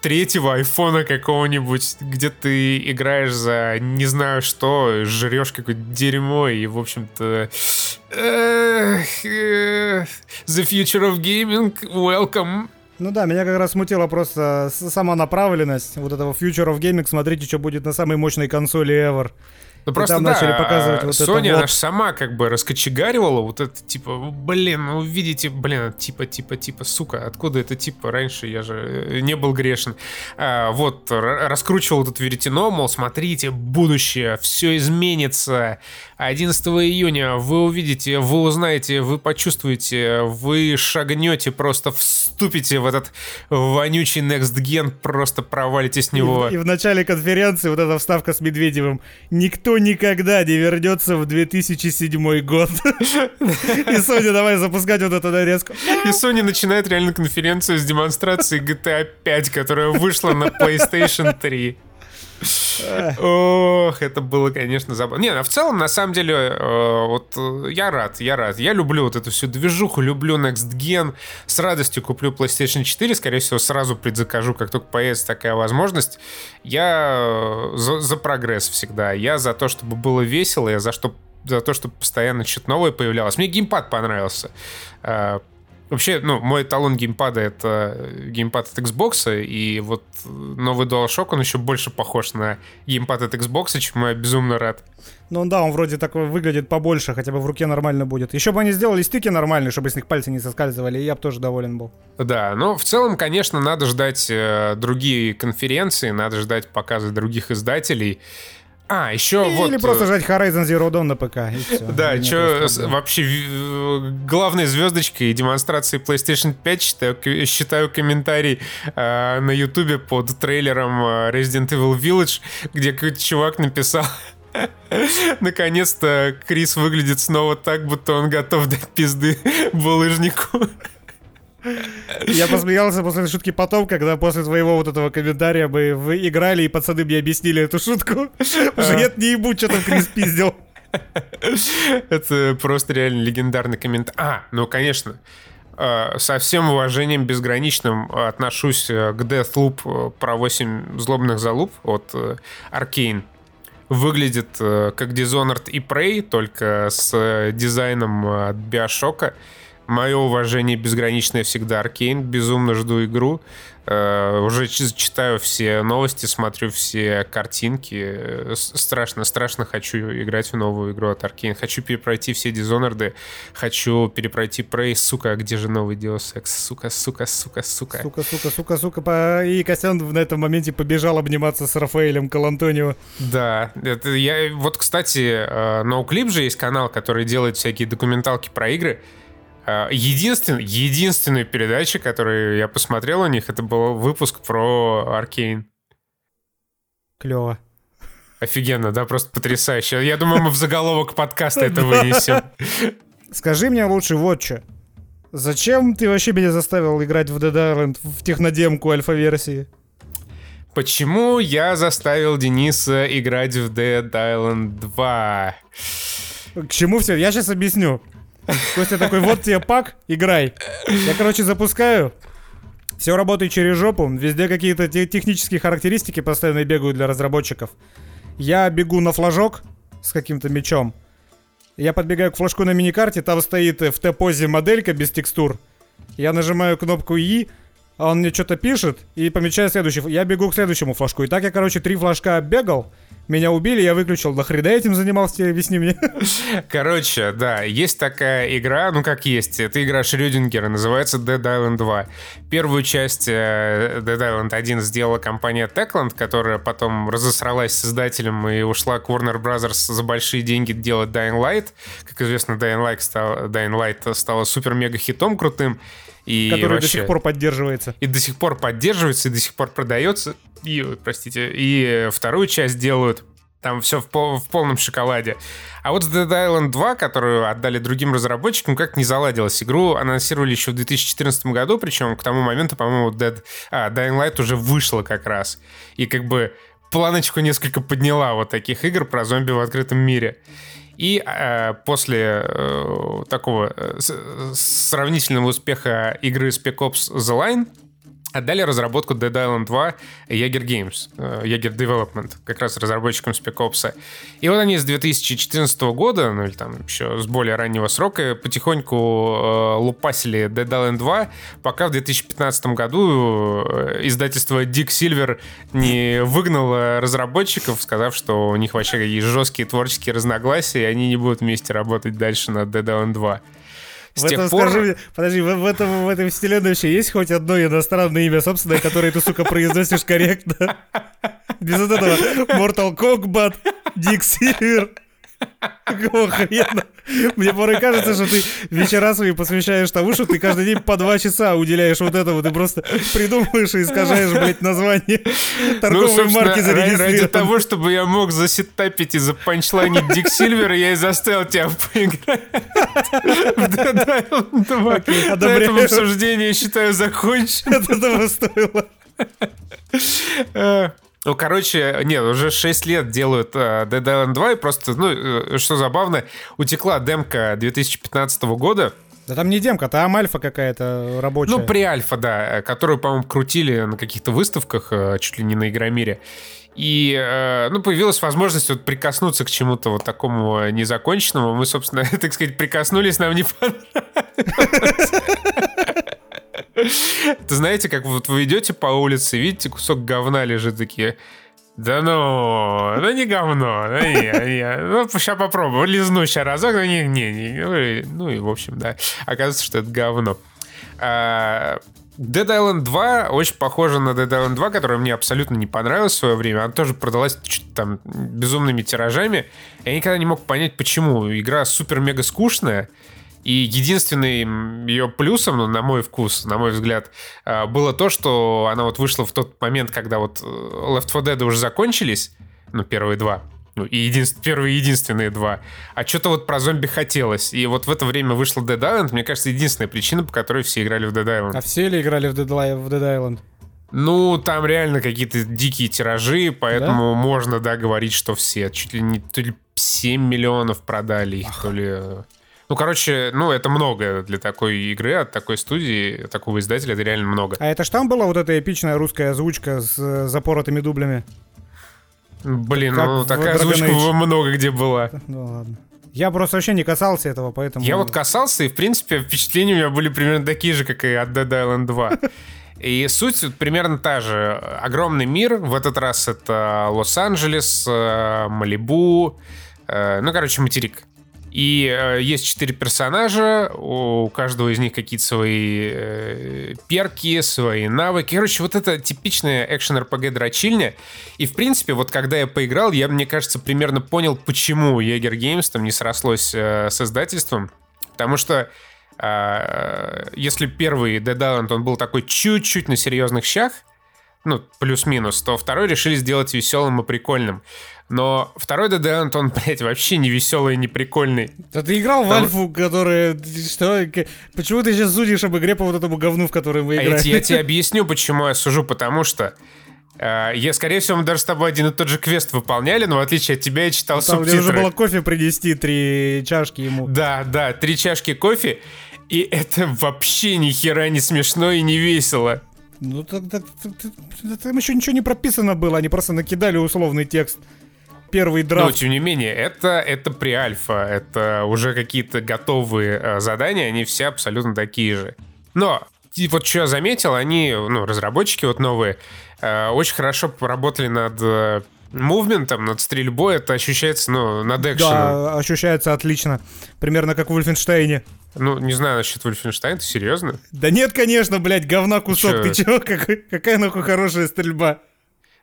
3-го айфона какого-нибудь, где ты играешь за не знаю что, жрешь какое-то дерьмо и, в общем-то... The future of gaming, welcome. Ну да, меня как раз смутила просто сама направленность вот этого future of gaming. Смотрите, что будет на самой мощной консоли ever. Ну просто там, да, начали показывать вот Sony, это, она вот... сама как бы раскочегаривала вот это, типа, блин, ну видите, блин, типа, сука, откуда это типа? Раньше я же не был грешен. Вот, раскручивал тут веретено, мол, смотрите, будущее, все изменится. 11 июня вы увидите, вы узнаете, вы почувствуете, вы шагнете, просто вступите в этот вонючий Next Gen, просто провалитесь в него. И в начале конференции вот эта вставка с Медведевым: никто никогда не вернется в 2007 год. И Sony, давай запускать вот эту нарезку. И Sony начинает реально конференцию с демонстрации GTA 5, которая вышла на PlayStation 3. Ох, это было, конечно, забавно. Не, а в целом, на самом деле, вот я рад. Я люблю вот эту всю движуху, люблю Next Gen. С радостью куплю PlayStation 4. Скорее всего, сразу предзакажу, как только появится такая возможность. Я за прогресс всегда. Я за то, чтобы было весело. Я за то, чтобы постоянно что-то новое появлялось. Мне геймпад понравился. Вообще, ну, мой эталон геймпада — это геймпад от Xbox, и вот новый DualShock, он еще больше похож на геймпад от Xbox, чему я безумно рад. Ну да, он вроде так выглядит побольше, хотя бы в руке нормально будет. Еще бы они сделали стики нормальные, чтобы с них пальцы не соскальзывали, и я бы тоже доволен был. Да, но в целом, конечно, надо ждать другие конференции, надо ждать показы других издателей. А, еще или вот... Или просто жать Horizon Zero Dawn на ПК, и все. Да, что вообще главной звездочкой демонстрации PlayStation 5 считаю комментарий на Ютубе под трейлером Resident Evil Village, где какой-то чувак написал: наконец-то Крис выглядит снова так, будто он готов дать пизды булыжнику. Я посмеялся после этой шутки потом, когда после твоего вот этого комментария вы играли, и пацаны мне объяснили эту шутку. Уже нет, не ебу, что там Крис пиздил. Это просто реально легендарный комментарий. А, ну конечно, со всем уважением безграничным отношусь к Deathloop про 8 злобных залуп от Arkane. Выглядит как Dishonored и Prey, только с дизайном от Биошока. Мое уважение безграничное всегда Arkane. Безумно жду игру. Уже читаю все новости, смотрю все картинки. Страшно-страшно хочу играть в новую игру от Arkane. Хочу перепройти все Dishonored. Хочу перепройти Prey. Сука, где же новый Deus Ex? Сука. Сука. И Костян на этом моменте побежал обниматься с Рафаэлем Колантонио. Да. Это я... Вот, кстати, NoClip же есть канал, который делает всякие документалки про игры. Единственная передача, которую я посмотрел у них, это был выпуск про Arkane. Клево. Офигенно, да? Просто потрясающе. Я думаю, мы в заголовок подкаста это вынесем. Скажи мне лучше вот что. Зачем ты вообще меня заставил играть в Dead Island в технодемку альфа-версии? Почему я заставил Дениса играть в Dead Island 2? К чему все? Я сейчас объясню. Костя такой: вот тебе пак, играй. Я, короче, запускаю. Все работает через жопу. Везде какие-то технические характеристики постоянно бегают для разработчиков. Я бегу на флажок с каким-то мечом. Я подбегаю к флажку на миникарте. Там стоит в Т-позе моделька без текстур. Я нажимаю кнопку «И», а он мне что-то пишет и помечает следующий. Я бегу к следующему флажку. И так я, короче, 3 флажка бегал. Меня убили, я выключил. Нахрена этим занимался, тебе объясни мне. Короче, да, есть такая игра, ну как есть, это игра Шрёдингера, называется Dead Island 2. Первую часть Dead Island 1 сделала компания Techland, которая потом разосралась с издателем и ушла к Warner Brothers за большие деньги делать Dying Light. Как известно, Dying Light стала супер-мега-хитом крутым. И который вообще... до сих пор поддерживается. И до сих пор поддерживается, и до сих пор продается. И вторую часть делают. Там все в полном шоколаде. А вот Dead Island 2, которую отдали другим разработчикам, как не заладилась. Игру анонсировали еще в 2014 году, причем к тому моменту, по-моему, Dying Light уже вышла как раз. И как бы планочку несколько подняла вот таких игр про зомби в открытом мире. И после такого сравнительного успеха игры Spec Ops The Line отдали разработку Dead Island 2 Jaeger Games, Jaeger Development, как раз разработчикам Spec Ops. И вот они с 2014 года, ну или там еще с более раннего срока, потихоньку лупасили Dead Island 2, пока в 2015 году издательство Dig Silver не выгнало разработчиков, сказав, что у них вообще есть жесткие творческие разногласия, и они не будут вместе работать дальше над Dead Island 2. В этом, скажи мне, подожди, в этой вселенной вообще есть хоть одно иностранное имя собственное, которое ты, сука, произносишь корректно? Без этого Mortal Kombat, Dig Silver. Какого хрена? Мне порой кажется, что ты вечера свои посвящаешь тому, что ты каждый день по 2 часа уделяешь вот этому. Ты просто придумываешь и искажаешь, блядь, название торговой марки зарегистрирован. Ради того, чтобы я мог засетапить и запанчлайнить Dig Silver, я и заставил тебя поиграть в Dead Island 2. На этом обсуждение, я считаю, закончено. Это того стоило. Ну, короче, нет, уже 6 лет делают Dead Island 2, и просто, ну, что забавно, утекла демка 2015 года. Да там не демка, там альфа какая-то рабочая. Ну, преальфа, да, которую, по-моему, крутили на каких-то выставках, чуть ли не на Игромире. И, ну, появилась возможность вот прикоснуться к чему-то вот такому незаконченному. Мы, собственно, так сказать, прикоснулись, нам не понравилось. Это знаете, как вот вы идете по улице, видите, кусок говна лежит, такие... Да ну, да не говно, да не, ну сейчас попробую, лизну сейчас разок, да не, ну и в общем, да, оказывается, что это говно. Dead Island 2 очень похожа на Dead Island 2, которая мне абсолютно не понравилась в свое время. Она тоже продалась там безумными тиражами. Я никогда не мог понять, почему. Игра супер-мега скучная. И единственным ее плюсом, ну, на мой вкус, на мой взгляд, было то, что она вот вышла в тот момент, когда вот Left 4 Dead уже закончились, ну, первые два. Первые и единственные два. А что-то вот про зомби хотелось. И вот в это время вышла Dead Island. Мне кажется, единственная причина, по которой все играли в Dead Island. А все ли играли в Dead Island? Ну, там реально какие-то дикие тиражи. Поэтому да? Можно, да, говорить, что все. Чуть ли не то ли 7 миллионов продали их, то ли... Ну, короче, ну, это много для такой игры, от такой студии, от такого издателя, это реально много. А это ж там была вот эта эпичная русская озвучка с запоротыми дублями? Блин, как ну такая озвучка много где была. Ну ладно. Я просто вообще не касался этого, поэтому... Я вот касался, и, в принципе, впечатления у меня были примерно такие же, как и от Dead Island 2. И суть примерно та же. Огромный мир, в этот раз это Лос-Анджелес, Малибу, ну, короче, материк. И есть 4 персонажа, у каждого из них какие-то свои перки, свои навыки. Короче, вот это типичная экшен-РПГ-дрочильня. И, в принципе, вот когда я поиграл, я, мне кажется, примерно понял, почему Jaeger Games там не срослось с издательством. Потому что, если первый Dead Island, он был такой чуть-чуть на серьезных щах, ну, плюс-минус, то второй решили сделать веселым и прикольным. Но второй Dead Island, он, блядь, вообще не веселый и не прикольный. Да ты играл в Альфу, которая... Что? Почему ты сейчас судишь об игре по вот этому говну, в которой мы играем? Я тебе объясню, почему я сужу, потому что... скорее всего, мы даже с тобой один и тот же квест выполняли, но в отличие от тебя я читал субтитры. Там уже было кофе принести, 3 чашки ему. Да, 3 чашки кофе. И это вообще ни хера не смешно и не весело. Ну, там еще ничего не прописано было, они просто накидали условный текст. Первый драфт. Но, тем не менее, это преальфа, это уже какие-то готовые задания, они все абсолютно такие же. Но, и вот что я заметил, они, ну, разработчики вот новые, очень хорошо поработали над мувментом, над стрельбой, это ощущается, ну, над экшеном. Да, ощущается отлично, примерно как в «Вольфенштейне». Ну, не знаю насчет «Вольфенштейна», ты серьезно? Да нет, конечно, блядь, говна кусок, ты чего? Какая нахуй хорошая стрельба?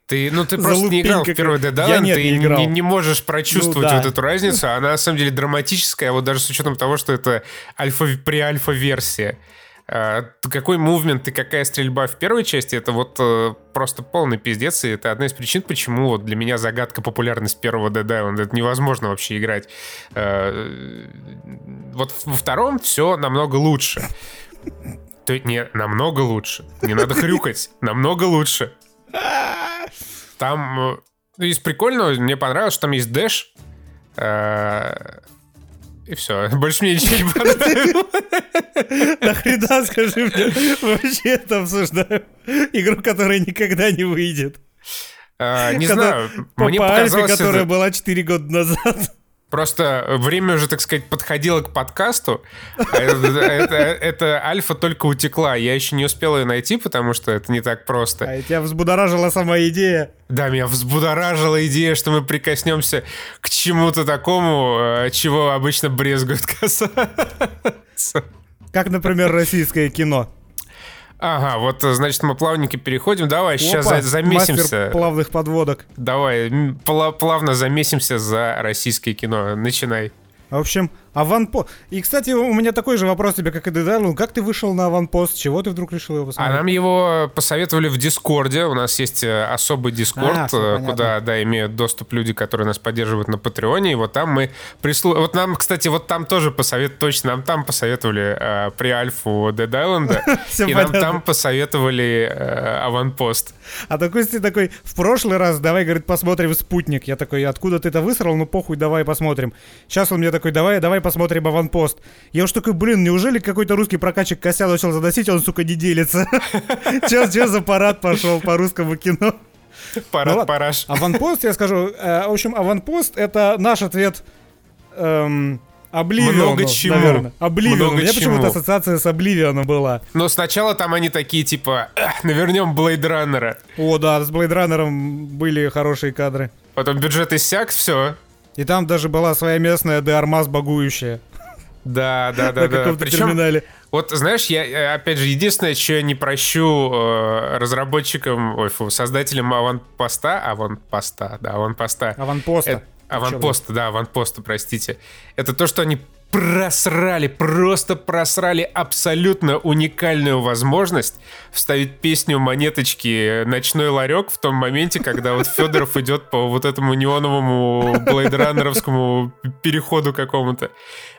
Ты просто не играл в первый Dead Island, ты не можешь прочувствовать вот эту разницу. Она, на самом деле, драматическая, вот даже с учетом того, что это альфа-версия. Какой мувмент и какая стрельба в первой части, это вот просто полный пиздец. И это одна из причин, почему вот для меня загадка популярность первого Dead Island. Это невозможно вообще играть. Вот во втором все намного лучше. То есть, не, намного лучше. Не надо хрюкать. Намного лучше. Там из прикольного мне понравилось, что там есть дэш. И все. Больше мне ничего не понравилось. Нахрена, скажи мне, вообще это обсуждаем? Игру, которая никогда не выйдет. Не знаю. Мне показалось, которая была 4 года назад. Просто время уже, так сказать, подходило к подкасту. Эта альфа только утекла. Я еще не успел ее найти, потому что это не так просто. А тебя взбудоражила сама идея. Да, меня взбудоражила идея, что мы прикоснемся к чему-то такому, чего обычно брезгуют касаться. Как, например, российское кино. Ага, вот, значит, мы плавненько переходим. Давай, опа, сейчас замесимся. Мастер плавных подводок. Давай, плавно замесимся за российское кино. Начинай. В общем, «Аванпост». И, кстати, у меня такой же вопрос тебе, как и Дедалу. Как ты вышел на «Аванпост»? Чего ты вдруг решил его посмотреть? А нам его посоветовали в Дискорде. У нас есть особый Дискорд, куда, да, имеют доступ люди, которые нас поддерживают на Патреоне. И вот там мы Вот нам, кстати, вот там тоже посоветовали. Точно, нам там посоветовали преальфу Dead Island. И нам там посоветовали «Аванпост». А такой ты такой: в прошлый раз давай, говорит, посмотрим «Спутник». Я такой: откуда ты это высрал? Ну похуй, давай посмотрим. Сейчас он мне такой: давай посмотрим «Аванпост». Я уж такой: блин, неужели какой-то русский прокачик косяк начал заносить, он, сука, не делится? Че за парад пошел по русскому кино? Парад-параж. «Аванпост», я скажу. В общем, «Аванпост» — это наш ответ Oblivion, много чему. Наверное. Oblivion. Много я чему. Почему-то ассоциация с Oblivion была. Но сначала там они такие, типа, навернем Blade Runner. О, да, с Blade Runner были хорошие кадры. Потом бюджет иссяк, все. И там даже была своя местная Де Армас багующая. Да. На каком-то терминале. Вот, знаешь, я, опять же, единственное, что я не прощу создателям Аванпоста, это то, что они просто просрали абсолютно уникальную возможность вставить песню монеточки «Ночной ларек» в том моменте, когда вот Федоров идет по вот этому неоновому блейдраннеровскому переходу какому-то.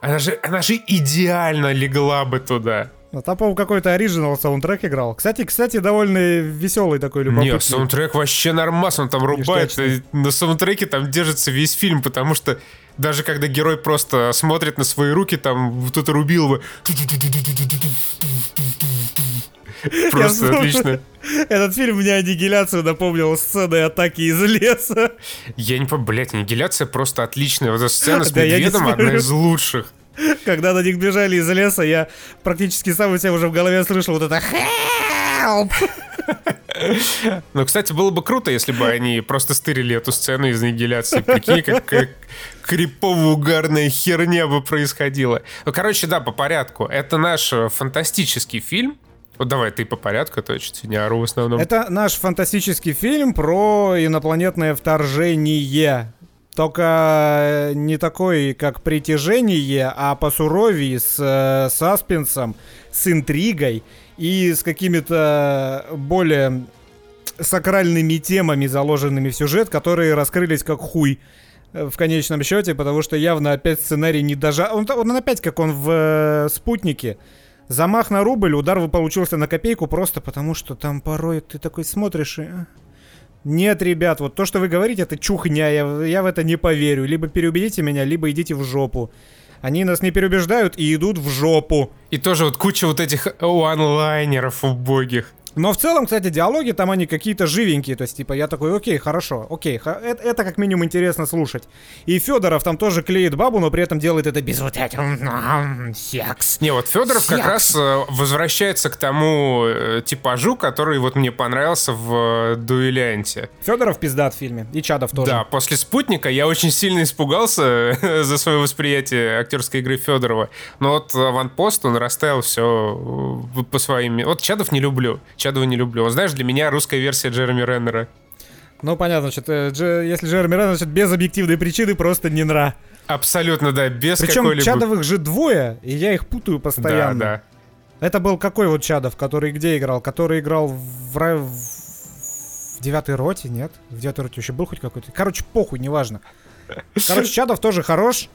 Она же идеально легла бы туда. А там, по-моему, какой-то оригинал саундтрек играл. Кстати, довольно веселый такой, любопытный. Нет, саундтрек вообще нормас, он там рубает. И на саундтреке там держится весь фильм, потому что даже когда герой просто смотрит на свои руки, там кто-то рубил его. Просто отлично. Этот фильм мне аннигиляцию напомнил сценой атаки из леса. Я не помню, блядь, аннигиляция просто отличная. Вот эта сцена с медведем одна из лучших. Когда до них бежали из леса, я практически сам у себя уже в голове слышал вот это «Help!». Ну, кстати, было бы круто, если бы они просто стырили эту сцену из аннигиляции. Прикинь, как крипово-угарная херня бы происходила. Ну, короче, да, по порядку. Это наш фантастический фильм. Вот давай ты по порядку, то я чуть не ору в основном. Это наш фантастический фильм про инопланетное вторжение. Только не такой, как «Притяжение», а по суровее, с саспенсом, с интригой и с какими-то более сакральными темами, заложенными в сюжет, которые раскрылись как хуй в конечном счете, потому что явно опять сценарий не дожал. Он опять как он в «Спутнике». Замах на рубль, удар получился на копейку, просто потому что там порой ты такой смотришь и... Нет, ребят, вот то, что вы говорите, это чухня, я в это не поверю. Либо переубедите меня, либо идите в жопу. Они нас не переубеждают и идут в жопу. И тоже вот куча вот этих онлайнеров убогих. Но в целом, кстати, диалоги там они какие-то живенькие. То есть, типа, я такой, окей, хорошо, это как минимум интересно слушать. И Федоров там тоже клеит бабу, но при этом делает это без вот этого секс. Не, вот Федоров как раз возвращается к тому типажу, который вот мне понравился в «Дуэлянте». Федоров пиздат в фильме, и Чадов тоже. Да, после «Спутника» я очень сильно испугался за свое восприятие актерской игры Федорова. Но вот «Аванпост», он расставил все по своим... Вот Чадов не люблю. Он, знаешь, для меня русская версия Джереми Реннера. Ну, понятно, значит, если Джереми Реннер, значит, без объективной причины просто не нра. Абсолютно, да, без Причем какой-либо... Причем Чадовых же двое, и я их путаю постоянно. Да, да. Это был какой вот Чадов, который где играл? Который играл в «Девятой роте», нет? В «Девятой роте» еще был хоть какой-то? Короче, похуй, неважно. Короче, Чадов тоже хорош,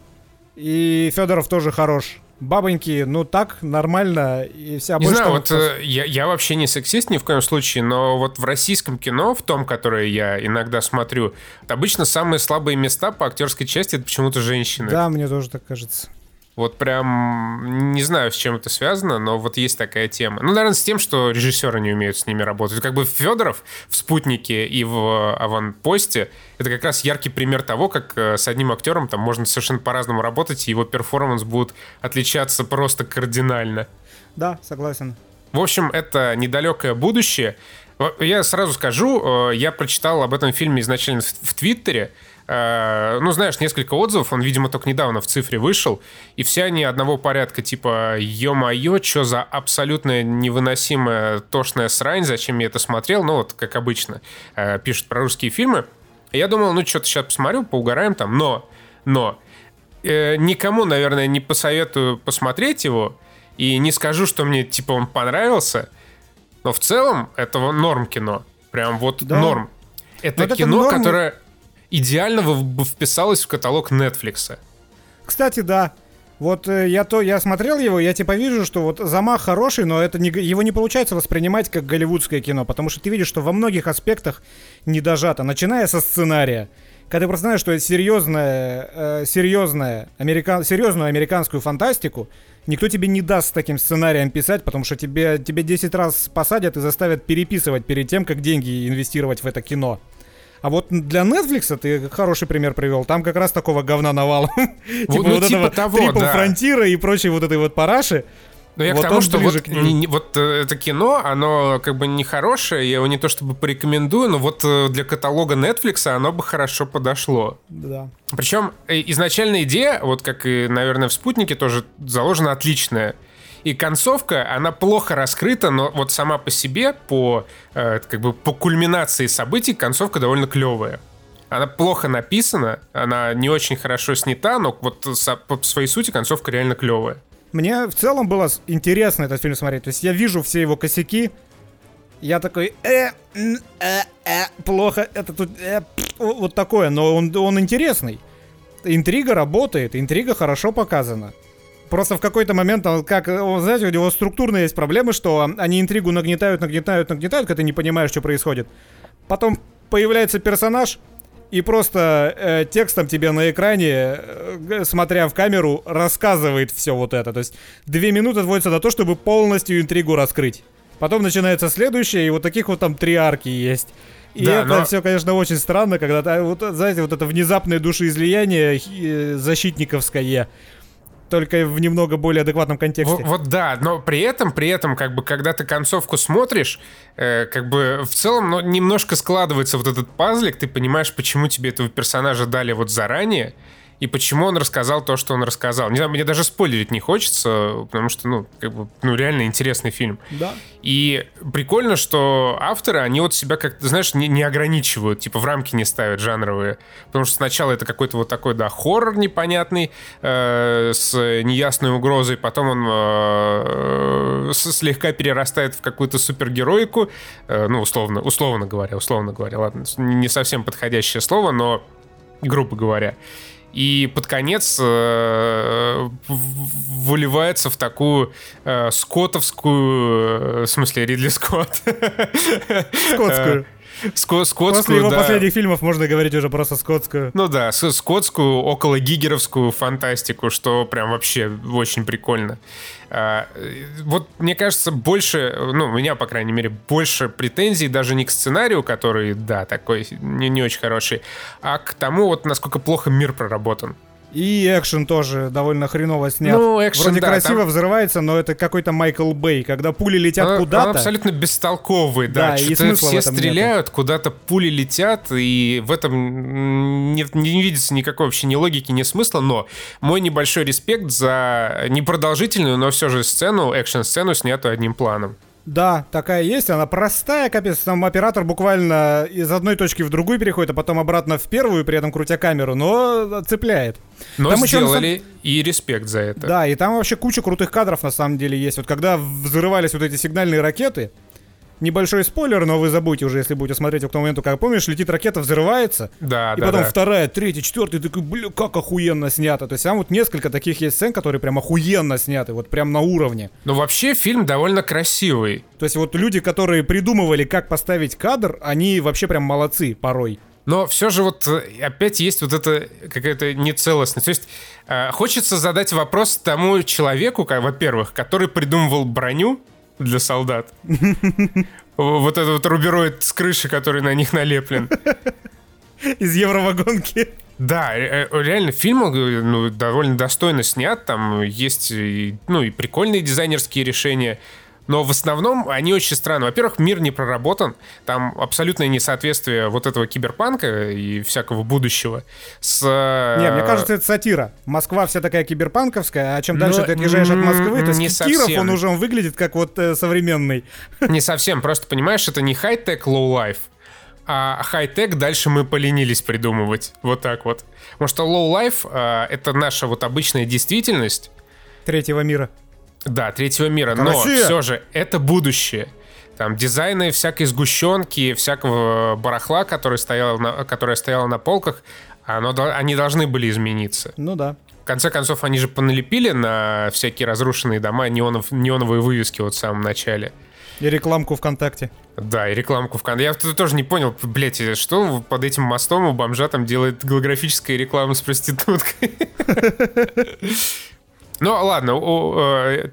и Федоров тоже хорош. Бабоньки, ну так, нормально и вся. Не знаю, вот я вообще не сексист ни в коем случае, но вот в российском кино, в том, которое я иногда смотрю, обычно самые слабые места по актерской части — это почему-то женщины. Да, мне тоже так кажется. Вот прям не знаю, с чем это связано, но вот есть такая тема. Ну, наверное, с тем, что режиссеры не умеют с ними работать. Как бы Федоров в «Спутнике» и в «Аванпосте» — это как раз яркий пример того, как с одним актером там можно совершенно по-разному работать, и его перформанс будет отличаться просто кардинально. Да, согласен. В общем, это недалекое будущее. Я сразу скажу, я прочитал об этом фильме изначально в Твиттере. Ну, знаешь, несколько отзывов, он, видимо, только недавно в «Цифре» вышел, и все они одного порядка, типа, ё-моё, чё за абсолютно невыносимая тошная срань, зачем я это смотрел, ну, вот, как обычно, пишут про русские фильмы. Я думал, ну, что-то сейчас посмотрю, поугараем там, но никому, наверное, не посоветую посмотреть его, и не скажу, что мне, типа, он понравился, но в целом это норм кино, прям вот да. Норм. Это вот кино, это норм... которое... идеально бы вписалось в каталог Netflix. Кстати, да. Вот я смотрел его, я типа вижу, что вот замах хороший, но это его не получается воспринимать как голливудское кино, потому что ты видишь, что во многих аспектах не дожато, начиная со сценария. Когда ты просто знаешь, что это серьезную американскую фантастику, никто тебе не даст с таким сценарием писать, потому что тебе 10 раз посадят и заставят переписывать перед тем, как деньги инвестировать в это кино. А вот для Netflix ты хороший пример привел. Там как раз такого говна навалом. Типа вот этого Triple Frontier и прочей вот этой вот параши. Но я вот к тому, что вот, вот это кино, оно как бы нехорошее, я его не то чтобы порекомендую, но вот для каталога Netflix оно бы хорошо подошло. Да. Причем изначально идея, вот как и, наверное, в «Спутнике» тоже заложена отличная. И концовка, она плохо раскрыта, но вот сама по себе, как бы по кульминации событий, концовка довольно клевая. Она плохо написана, она не очень хорошо снята, но вот по своей сути концовка реально клевая. Мне в целом было интересно этот фильм смотреть. То есть я вижу все его косяки. Я такой, плохо, это тут, вот такое. Но он интересный. Интрига работает, интрига хорошо показана. Просто в какой-то момент, знаете, у него структурно есть проблемы, что они интригу нагнетают, когда ты не понимаешь, что происходит. Потом появляется персонаж... И просто текстом тебе на экране, смотря в камеру, рассказывает все вот это. То есть 2 минуты отводятся на то, чтобы полностью интригу раскрыть. Потом начинается следующее, и вот таких вот там 3 арки есть. И да, это все, конечно, очень странно, когда, вот, знаете, вот это внезапное душеизлияние защитниковское... Только в немного более адекватном контексте. Вот да, но при этом, как бы, когда ты концовку смотришь, как бы, в целом, ну, немножко складывается вот этот пазлик, ты понимаешь, почему тебе этого персонажа дали вот заранее, и почему он рассказал то, что он рассказал. Не знаю, мне даже спойлерить не хочется, потому что, ну, как бы, ну, реально интересный фильм. Да. И прикольно, что авторы, они вот себя как-то, знаешь, не ограничивают, типа в рамки не ставят жанровые. Потому что сначала это какой-то вот такой, да, хоррор непонятный, с неясной угрозой, потом он слегка перерастает в какую-то супергероику, ну, условно говоря, ладно, не совсем подходящее слово, но грубо говоря. И под конец выливается в такую скоттовскую... В смысле, Ридли Скотт. Скоттскую. Скоттскую, после его последних фильмов можно говорить уже просто скоттскую. Ну да, скоттскую, около гигеровскую фантастику, что прям вообще очень прикольно. Вот, мне кажется, больше, ну, у меня, по крайней мере, больше претензий даже не к сценарию, который, да, такой не очень хороший, а к тому, вот, насколько плохо мир проработан. И экшен тоже довольно хреново снят. Ну, экшен, вроде да, красиво там... взрывается, но это какой-то Майкл Бэй, когда пули летят куда-то. Он абсолютно бестолковый, да. Что-то все стреляют, куда-то пули летят, и в этом не видится никакой вообще ни логики, ни смысла, но мой небольшой респект за непродолжительную, но все же сцену, экшен-сцену, снятую одним планом. Да, такая есть, она простая, капец, там оператор буквально из одной точки в другую переходит, а потом обратно в первую, при этом крутя камеру, но цепляет. Но там сделали, еще... и респект за это. Да, и там вообще куча крутых кадров на самом деле есть. Вот когда взрывались вот эти сигнальные ракеты, небольшой спойлер, но вы забудете уже, если будете смотреть к тому моменту, как помнишь, летит ракета, взрывается, да, и да, потом да. 2-я, 3-я, 4-я, ты такой, бля, как охуенно снято. То есть там вот несколько таких есть сцен, которые прям охуенно сняты, вот прям на уровне. Но вообще фильм довольно красивый. То есть вот люди, которые придумывали, как поставить кадр, они вообще прям молодцы порой. Но все же вот опять есть вот эта какая-то нецелостность. То есть хочется задать вопрос тому человеку, во-первых, который придумывал броню для солдат. Вот этот вот рубероид с крыши, который на них налеплен. Из Евровагонки. Да, реально фильм, ну, довольно достойно снят. Там есть и прикольные дизайнерские решения. Но в основном они очень странные. Во-первых, мир не проработан. Там абсолютное несоответствие вот этого киберпанка и всякого будущего с... Не, мне кажется, это сатира. Москва вся такая киберпанковская, а чем дальше ты отъезжаешь от Москвы, то есть Киров, он уже выглядит как вот современный. Не совсем, просто понимаешь, это не хай-тек, лоу-лайф. А хай-тек дальше мы поленились придумывать. Вот так вот. Потому что лоу-лайф — это наша вот обычная действительность. Третьего мира. Да, третьего мира, но все же это будущее. Там дизайны всякой сгущенки, всякого барахла, которое стояло на полках, они должны были измениться. Ну да. В конце концов, они же поналепили на всякие разрушенные дома неоновые вывески вот в самом начале. И рекламку ВКонтакте. Да, и рекламку ВКонтакте. Я тоже не понял, блядь, что под этим мостом у бомжа там делает голографическая реклама с проституткой. Ну ладно,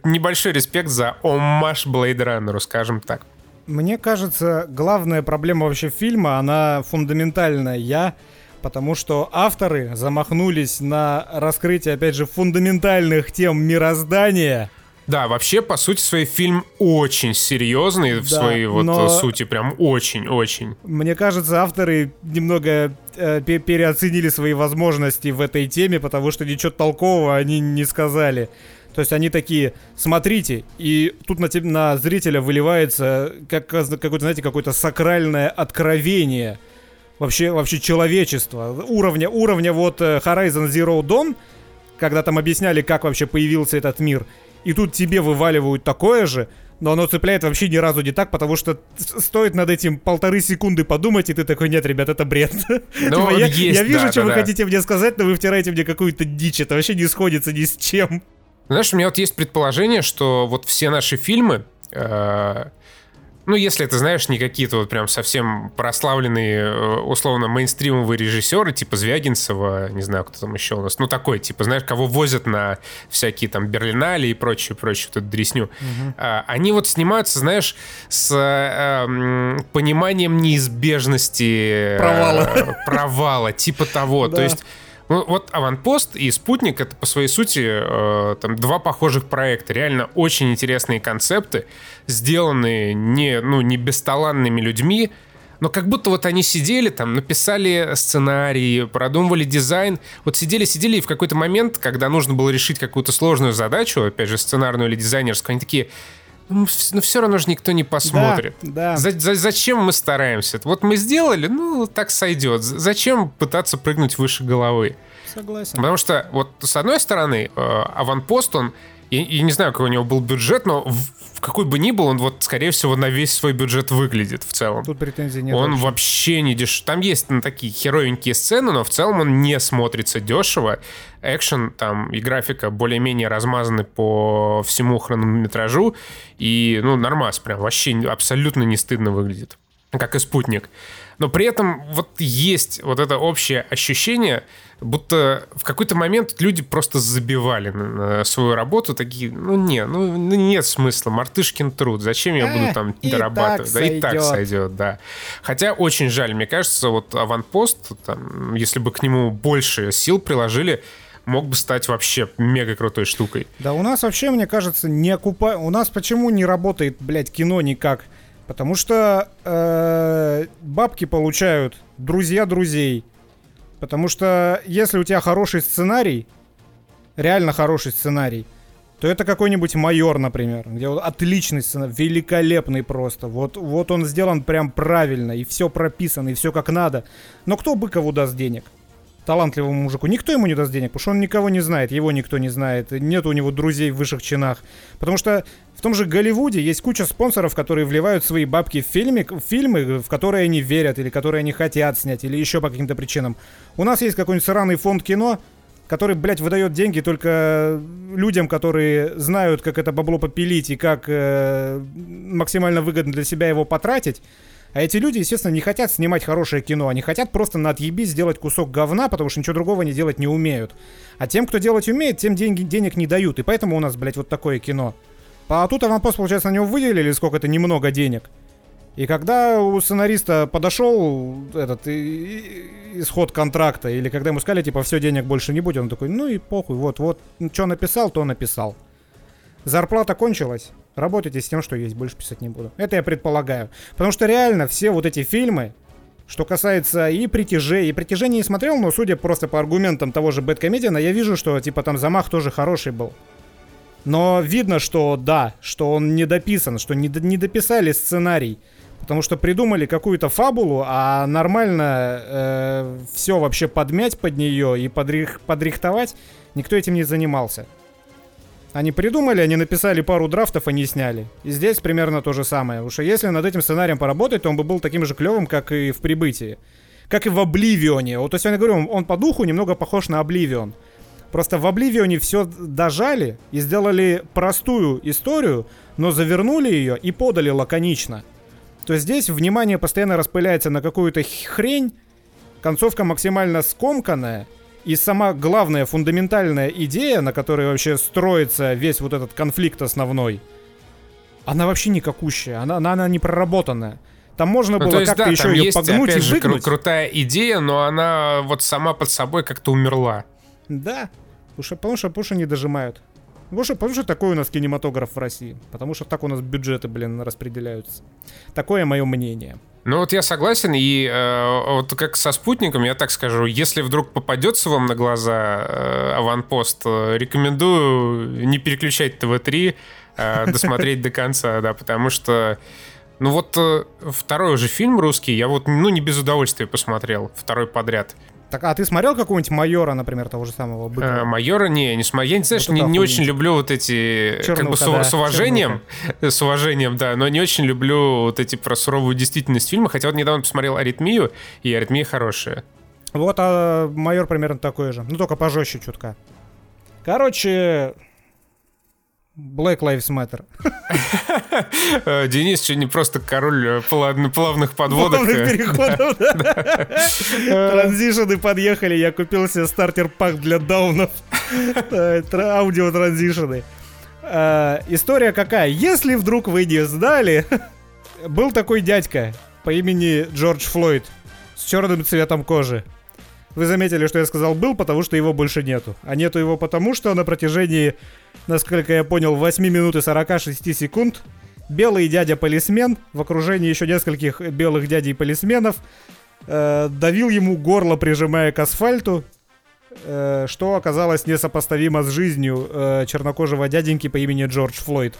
небольшой респект за оммаж Блейд Раннеру, скажем так. Мне кажется, главная проблема вообще фильма, она фундаментальная, потому что авторы замахнулись на раскрытие, опять же, фундаментальных тем мироздания. Да, вообще, по сути, свой фильм очень серьезный, да, в своей вот сути, прям очень-очень. Мне кажется, авторы немного переоценили свои возможности в этой теме, потому что ничего толкового они не сказали. То есть они такие, смотрите, и тут на зрителя выливается какое-то сакральное откровение вообще человечества. Уровня вот Horizon Zero Dawn, когда там объясняли, как вообще появился этот мир, и тут тебе вываливают такое же, но оно цепляет вообще ни разу не так, потому что стоит над этим 1.5 секунды подумать, и ты такой, нет, ребят, это бред. Я вижу, что вы хотите мне сказать, но вы втираете мне какую-то дичь, это вообще не сходится ни с чем. Знаешь, у меня вот есть предположение, что вот все наши фильмы, если это, знаешь, не какие-то вот прям совсем прославленные, условно, мейнстримовые режиссеры, типа Звягинцева, не знаю, кто там еще у нас, такой, типа, знаешь, кого возят на всякие там Берлинале и прочую вот эту дресню, они вот снимаются, знаешь, с пониманием неизбежности провала, типа того, то есть... Вот «Аванпост» и «Спутник» — это по своей сути там два похожих проекта. Реально очень интересные концепты, сделанные не бесталанными людьми, но как будто вот они сидели там, написали сценарии, продумывали дизайн. Вот сидели, и в какой-то момент, когда нужно было решить какую-то сложную задачу, опять же, сценарную или дизайнерскую, они такие... все равно же никто не посмотрит. Да, да. Зачем мы стараемся? Вот мы сделали, так сойдет. Зачем пытаться прыгнуть выше головы? Согласен. Потому что, вот с одной стороны, «Аванпост», он... Я не знаю, какой у него был бюджет, но какой бы ни был, он вот, скорее всего, на весь свой бюджет выглядит в целом. Тут претензий нет. Он вообще не дешев. Там есть такие херовенькие сцены, но в целом он не смотрится дешево. Экшен там и графика более-менее размазаны по всему хронометражу. И, нормас прям, вообще абсолютно не стыдно выглядит. Как и «Спутник». Но при этом вот есть вот это общее ощущение, будто в какой-то момент люди просто забивали на свою работу, такие, нет смысла, мартышкин труд, зачем я буду там дорабатывать? Да, и так сойдет, да. Хотя очень жаль, мне кажется, вот «Аванпост», там, если бы к нему больше сил приложили, мог бы стать вообще мега крутой штукой. Да, у нас вообще, мне кажется, у нас почему не работает, кино никак? Потому что бабки получают друзья друзей. Потому что если у тебя хороший сценарий, реально хороший сценарий, то это какой-нибудь «Майор», например, где вот отличный сценарий, великолепный просто. Вот он сделан прям правильно, и все прописано, и все как надо. Но кто Быкову даст денег? Талантливому мужику. Никто ему не даст денег, потому что он никого не знает, его никто не знает, нет у него друзей в высших чинах. Потому что в том же Голливуде есть куча спонсоров, которые вливают свои бабки в фильмы, в которые они верят, или которые они хотят снять, или еще по каким-то причинам. У нас есть какой-нибудь сраный фонд кино, который, выдает деньги только людям, которые знают, как это бабло попилить и как максимально выгодно для себя его потратить. А эти люди, естественно, не хотят снимать хорошее кино. Они хотят просто на отъебись сделать кусок говна, потому что ничего другого они делать не умеют. А тем, кто делать умеет, тем денег не дают. И поэтому у нас, вот такое кино. А тут «Аванпост», получается, на него выделили сколько-то немного денег. И когда у сценариста подошел этот исход контракта, или когда ему сказали, все, денег больше не будет, он такой, и похуй, вот, что написал, то написал. Зарплата кончилась. Работайте с тем, что есть, больше писать не буду. Это я предполагаю. Потому что реально все вот эти фильмы, что касается и «Притяжей», и «Притяжение» не смотрел, но судя просто по аргументам того же Бэдкомедиана, я вижу, что там замах тоже хороший был. Но видно, что что он не дописан, что не дописали сценарий. Потому что придумали какую-то фабулу, а нормально все вообще подмять под нее и подрихтовать никто этим не занимался. Они придумали, они написали пару драфтов, они сняли. И здесь примерно то же самое. Уж если над этим сценарием поработать, то он бы был таким же клевым, как и в «Прибытии». Как и в «Обливионе». Вот, то есть, я говорю, он по духу немного похож на «Обливион». Просто в «Обливионе» все дожали и сделали простую историю, но завернули ее и подали лаконично. То есть здесь внимание постоянно распыляется на какую-то хрень, концовка максимально скомканная. И сама главная фундаментальная идея, на которой вообще строится весь вот этот конфликт основной, она вообще никакущая, она непроработанная. Там можно было как-то да, еще ее есть, погнуть и выгнуть. Крутая идея, но она вот сама под собой как-то умерла. Да, потому что не дожимают. Потому что такой у нас кинематограф в России. Потому что так у нас бюджеты, распределяются. Такое мое мнение. Ну вот я согласен, и вот как со «Спутником», я так скажу, если вдруг попадется вам на глаза «Аванпост», рекомендую не переключать ТВ-3, досмотреть до конца, да, потому что... Ну вот второй уже фильм русский, я вот, не без удовольствия посмотрел, второй подряд. Так, а ты смотрел какого-нибудь «Майора», например, того же самого Быкова? «Майора» не смотрел. Я не знаю, что не очень люблю вот эти... Чернуха, как бы с уважением. Чернуха. С уважением, да. Но не очень люблю вот эти про суровую действительность фильма. Хотя вот недавно посмотрел «Аритмию», и «Аритмия» хорошая. Вот, а «Майор» примерно такой же. Ну, только пожестче чутка. Короче... Black Lives Matter. Денис сегодня просто король плавных подводок. Плавных переходов, да. Транзишены подъехали, я купил себе стартер-пак для даунов. Аудио-транзишены. История какая? Если вдруг вы не знали, был такой дядька по имени Джордж Флойд с черным цветом кожи. Вы заметили, что я сказал «был», потому что его больше нету. А нету его потому, что на протяжении, насколько я понял, 8 минут и 46 секунд белый дядя-полисмен в окружении еще нескольких белых дядей-полисменов давил ему горло, прижимая к асфальту, что оказалось несопоставимо с жизнью чернокожего дяденьки по имени Джордж Флойд.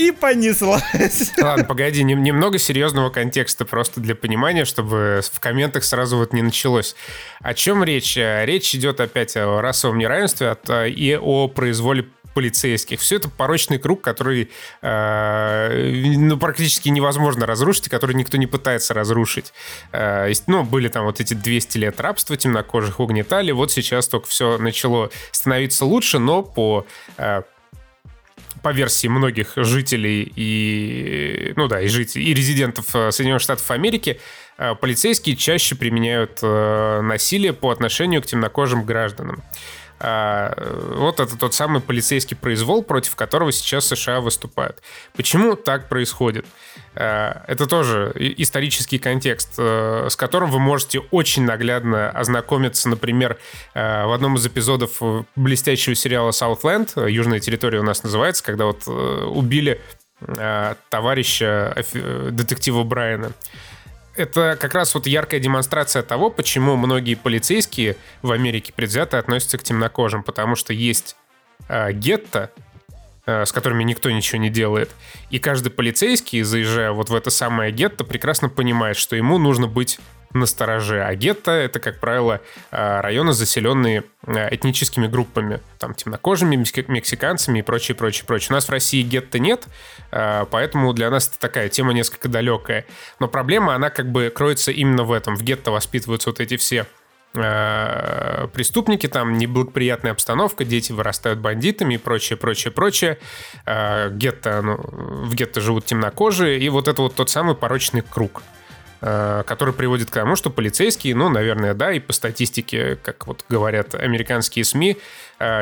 И понеслась. Ладно, погоди, немного серьезного контекста просто для понимания, чтобы в комментах сразу вот не началось. О чем речь? Речь идет опять о расовом неравенстве и о произволе полицейских. Все это порочный круг, который практически невозможно разрушить, и который никто не пытается разрушить. Были там вот эти 200 лет рабства, темнокожих угнетали. Вот сейчас только все начало становиться лучше, но по версии многих жителей и резидентов Соединенных Штатов Америки, полицейские чаще применяют насилие по отношению к темнокожим гражданам. Вот это тот самый полицейский произвол, против которого сейчас США выступают. Почему так происходит? Это тоже исторический контекст, с которым вы можете очень наглядно ознакомиться, например, в одном из эпизодов блестящего сериала «Southland», «Южная территория» у нас называется, когда вот убили товарища детектива Брайана. Это как раз вот яркая демонстрация того, почему многие полицейские в Америке предвзято относятся к темнокожим. Потому что есть гетто, с которыми никто ничего не делает. И каждый полицейский, заезжая вот в это самое гетто, прекрасно понимает, что ему нужно быть настороже. А гетто — это, как правило, районы, заселенные этническими группами. Там темнокожими, мексиканцами и прочее. У нас в России гетто нет, поэтому для нас это такая тема несколько далекая. Но проблема, она как бы кроется именно в этом. В гетто воспитываются вот эти все преступники, там неблагоприятная обстановка, дети вырастают бандитами и прочее. В гетто живут темнокожие, и вот это вот тот самый порочный круг, который приводит к тому, что полицейские, наверное, да, и по статистике, как вот говорят американские СМИ,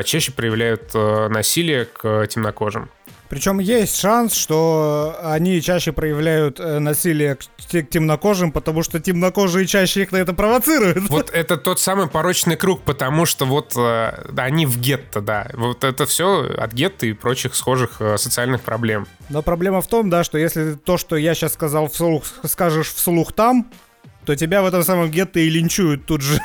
чаще проявляют насилие к темнокожим. Причем есть шанс, что они чаще проявляют насилие к темнокожим, потому что темнокожие чаще их на это провоцируют. Вот это тот самый порочный круг, потому что вот они в гетто, да. Вот это все от гетто и прочих схожих социальных проблем. Но проблема в том, да, что если то, что я сейчас сказал вслух, скажешь вслух там, то тебя в этом самом гетто и линчуют тут же.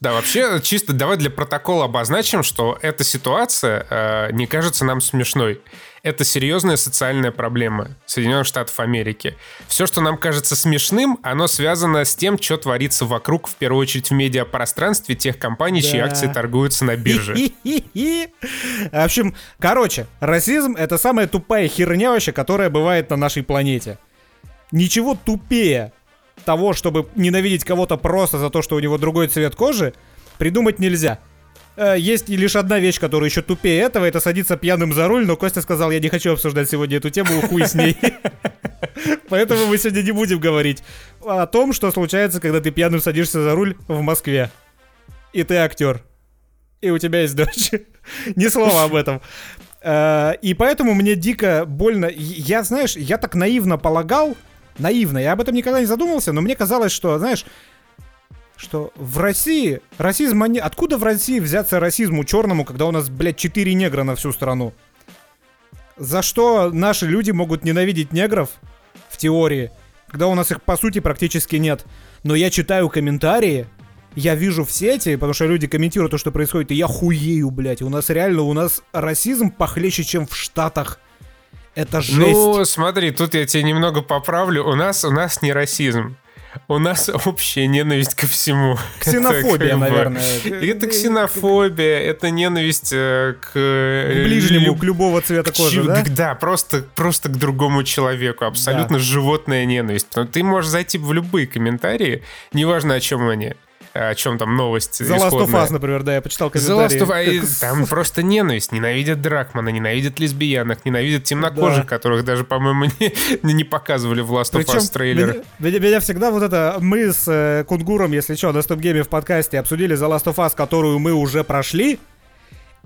Да, вообще, чисто давай для протокола обозначим, что эта ситуация не кажется нам смешной. Это серьезная социальная проблема Соединенных Штатов Америки. Все, что нам кажется смешным, оно связано с тем, что творится вокруг, в первую очередь, в медиапространстве тех компаний, да, чьи акции торгуются на бирже. В общем, расизм — это самая тупая херня вообще, которая бывает на нашей планете. Ничего тупее того, чтобы ненавидеть кого-то просто за то, что у него другой цвет кожи, придумать нельзя. Есть лишь одна вещь, которая еще тупее этого, это садиться пьяным за руль, но Костя сказал, я не хочу обсуждать сегодня эту тему, хуй с ней. Поэтому мы сегодня не будем говорить о том, что случается, когда ты пьяным садишься за руль в Москве. И ты актер. И у тебя есть дочь. Ни слова об этом. И поэтому мне дико больно. Я, знаешь, я так наивно полагал, я об этом никогда не задумывался, но мне казалось, что, знаешь, что в России расизм... Откуда в России взяться расизму черному, когда у нас, блядь, 4 негра на всю страну? За что наши люди могут ненавидеть негров, в теории, когда у нас их, по сути, практически нет. Но я читаю комментарии, я вижу в сети, потому что люди комментируют то, что происходит, и я хуею, блядь. У нас реально, у нас расизм похлеще, чем в Штатах. Это жесть. Ну, смотри, тут я тебя немного поправлю. У нас не расизм. У нас общая ненависть ко всему. Ксенофобия, наверное. Это ксенофобия, это ненависть к... ближнему, к любого цвета кожи, да? Да, просто к другому человеку. Абсолютно животная ненависть. Ты можешь зайти в любые комментарии, неважно, о чем они. О чем там новость исходная. The Last of Us, например, да, я почитал комментарии. The Last of Us, там просто ненависть. Ненавидят Дракмана, ненавидят лесбиянок, ненавидят темнокожих, да. Которых даже, по-моему, не показывали в Last of Us трейлере. Меня всегда вот это... Мы с Кунгуром, если что, на Стопгейме в подкасте обсудили The Last of Us, которую мы уже прошли.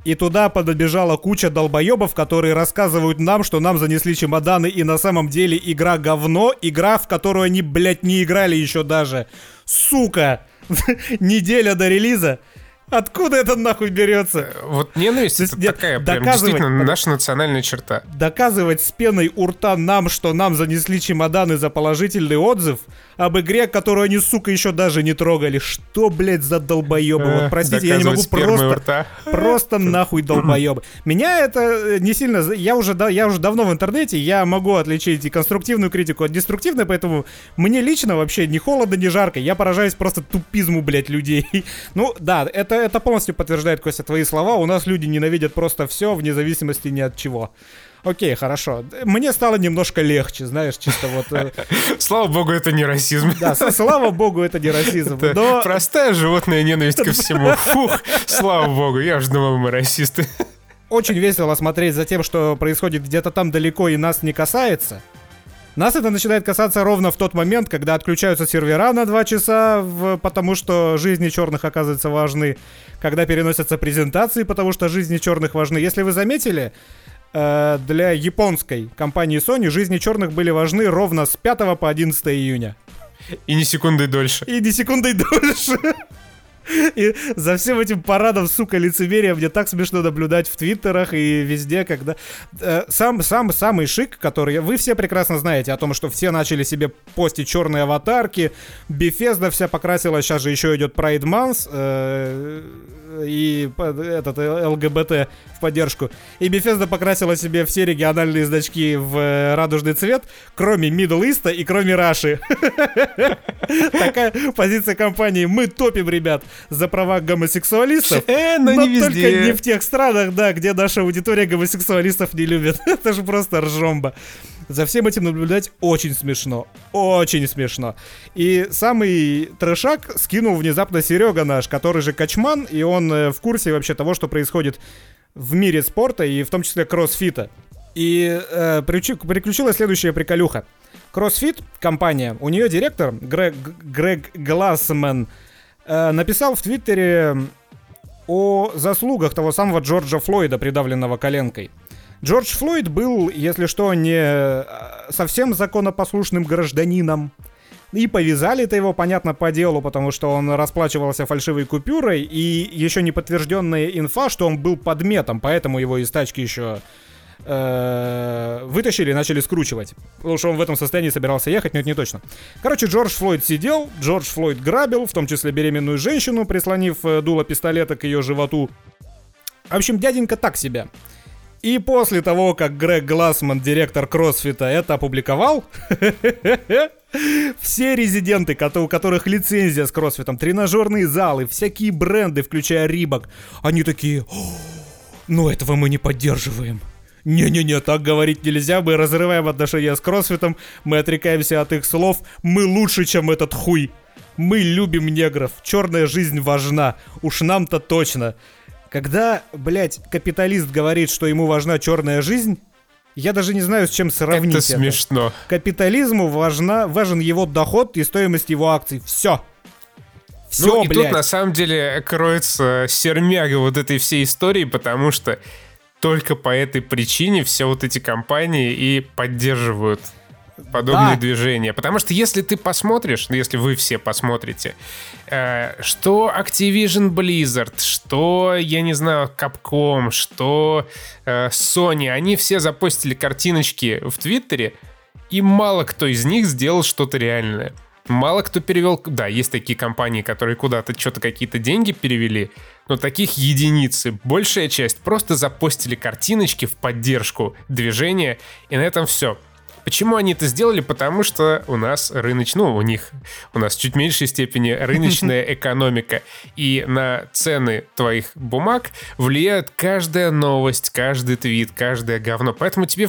И туда подбежала куча долбоебов, которые рассказывают нам, что нам занесли чемоданы, и на самом деле игра говно. Игра, в которую они, блядь, не играли еще даже. Сука! Неделя до релиза. Откуда это нахуй берется? Вот ненависть это такая прям действительно наша национальная черта. Доказывать с пеной у рта нам, что нам занесли чемоданы за положительный отзыв об игре, которую они, сука, еще даже не трогали. Что, блядь, за долбоебы? Вот, простите, я не могу просто нахуй долбоебы. Меня это не сильно... Я уже давно в интернете, я могу отличить и конструктивную критику от деструктивной, поэтому мне лично вообще ни холодно, ни жарко. Я поражаюсь просто тупизму, блядь, людей. Ну, да, это полностью подтверждает, Костя, твои слова. У нас люди ненавидят просто все, вне зависимости ни от чего. Окей, хорошо. Мне стало немножко легче, знаешь, чисто вот... Слава богу, это не расизм. Да, слава богу, это не расизм. Но... Простая животная ненависть ко всему. Фух, слава богу, я же думал, мы расисты. Очень весело смотреть за тем, что происходит где-то там далеко и нас не касается. Нас это начинает касаться ровно в тот момент, когда отключаются сервера на 2 часа, потому что жизни черных, оказывается, важны. Когда переносятся презентации, потому что жизни черных важны. Если вы заметили, для японской компании Sony жизни черных были важны ровно с 5 по 11 июня. И ни секунды дольше. И за всем этим парадом, сука, лицемерия мне так смешно наблюдать в твиттерах и везде, когда... Самый шик, который... Вы все прекрасно знаете о том, что все начали себе постить черные аватарки, Bethesda вся покрасила, сейчас же еще идет Pride Month, и этот ЛГБТ в поддержку. И Bethesda покрасила себе все региональные значки в радужный цвет, кроме Middle East и кроме Раши. Такая позиция компании. Мы топим, ребят, за права гомосексуалистов, но не только везде. Не в тех странах, да, где наша аудитория гомосексуалистов не любит. Это же просто ржомба. За всем этим наблюдать очень смешно. Очень смешно. И самый трешак скинул внезапно Серега наш, который же качман, и он в курсе вообще того, что происходит в мире спорта, и в том числе кроссфита. И приключилась следующая приколюха. Кроссфит, компания, у нее директор Грег Глассман написал в Твиттере о заслугах того самого Джорджа Флойда, придавленного коленкой. Джордж Флойд был, если что, не совсем законопослушным гражданином. И повязали-то его, понятно, по делу, потому что он расплачивался фальшивой купюрой, и еще не подтвержденная инфа, что он был подметом, поэтому его из тачки еще вытащили и начали скручивать. Потому что он в этом состоянии собирался ехать, но это не точно. Короче, Джордж Флойд сидел, Джордж Флойд грабил, в том числе беременную женщину, прислонив дуло пистолета к ее животу. В общем, дяденька так себя. И после того, как Грег Глассман, директор кроссфита, это опубликовал, все резиденты, у которых лицензия с кроссфитом, тренажерные залы, всякие бренды, включая Рибок, они такие: ну этого мы не поддерживаем. Не-не-не, так говорить нельзя, мы разрываем отношения с кроссфитом, мы отрекаемся от их слов, мы лучше, чем этот хуй. Мы любим негров, черная жизнь важна, уж нам-то точно. Когда, блядь, капиталист говорит, что ему важна черная жизнь, я даже не знаю, с чем сравнить это. Смешно. Капитализму важен его доход и стоимость его акций. Все. Все, ну, и блядь. Тут на самом деле кроется сермяга вот этой всей истории, потому что только по этой причине все вот эти компании и поддерживают подобные движения. Потому что если ты посмотришь, если вы все посмотрите, что Activision Blizzard, что, я не знаю, Capcom, что Sony, они все запостили картиночки в Твиттере, и мало кто из них сделал что-то реальное. Мало кто перевел... Да, есть такие компании, которые куда-то что-то какие-то деньги перевели, но таких единицы. Большая часть просто запостили картиночки в поддержку движения, и на этом все. Почему они это сделали? Потому что у нас у нас в чуть меньшей степени рыночная экономика. И на цены твоих бумаг влияет каждая новость, каждый твит, каждое говно. Поэтому тебе,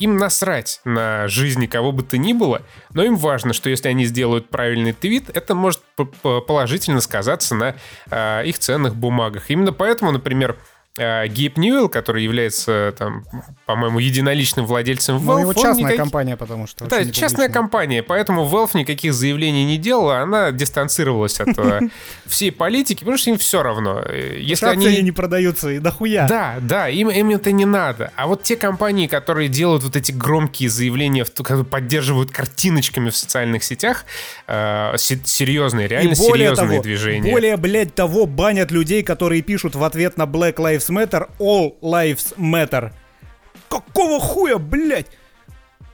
им насрать на жизни кого бы то ни было, но им важно, что если они сделают правильный твит, это может положительно сказаться на их ценных бумагах. Именно поэтому, например, Гейб Ньюэлл, который является, по-моему, единоличным владельцем Valve... Ну, его частная компания, потому что... Да, частная компания, поэтому Valve никаких заявлений не делала, она дистанцировалась от всей политики, потому что им все равно. Если они не продаются, и дохуя. Да, им это не надо. А вот те компании, которые делают вот эти громкие заявления, которые поддерживают картиночками в социальных сетях, серьезные, реально серьезные движения. Более, блядь, того, банят людей, которые пишут в ответ на Black Lives Matter, All Lives Matter. Какого хуя, блядь?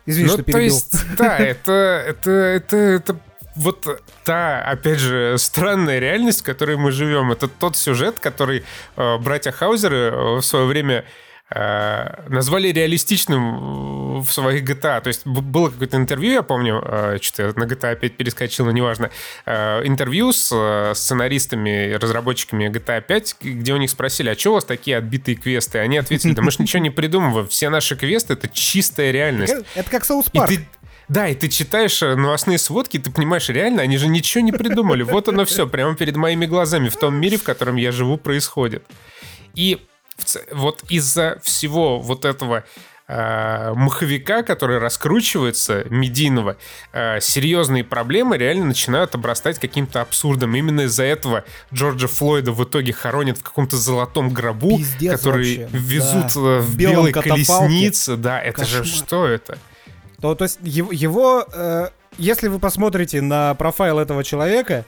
Извини, что перебил. То есть, да, это вот та, опять же, странная реальность, в которой мы живем. Это тот сюжет, который братья Хаузеры в свое время назвали реалистичным в своих GTA. То есть было какое-то интервью, я помню, что-то я на GTA опять перескочил, но неважно. Интервью с сценаристами и разработчиками GTA 5, где у них спросили, а что у вас такие отбитые квесты? Они ответили, да мы же ничего не придумываем. Все наши квесты — это чистая реальность. Это как South Park. Да, и ты читаешь новостные сводки, и ты понимаешь, реально, они же ничего не придумали. Вот оно все, прямо перед моими глазами, в том мире, в котором я живу, происходит. И вот из-за всего вот этого маховика, который раскручивается, медийного, серьезные проблемы реально начинают обрастать каким-то абсурдом. Именно из-за этого Джорджа Флойда в итоге хоронят в каком-то золотом гробу, пиздец, который вообще везут в белой колеснице. Да, это кошмар. Же что это? То есть его если вы посмотрите на профайл этого человека,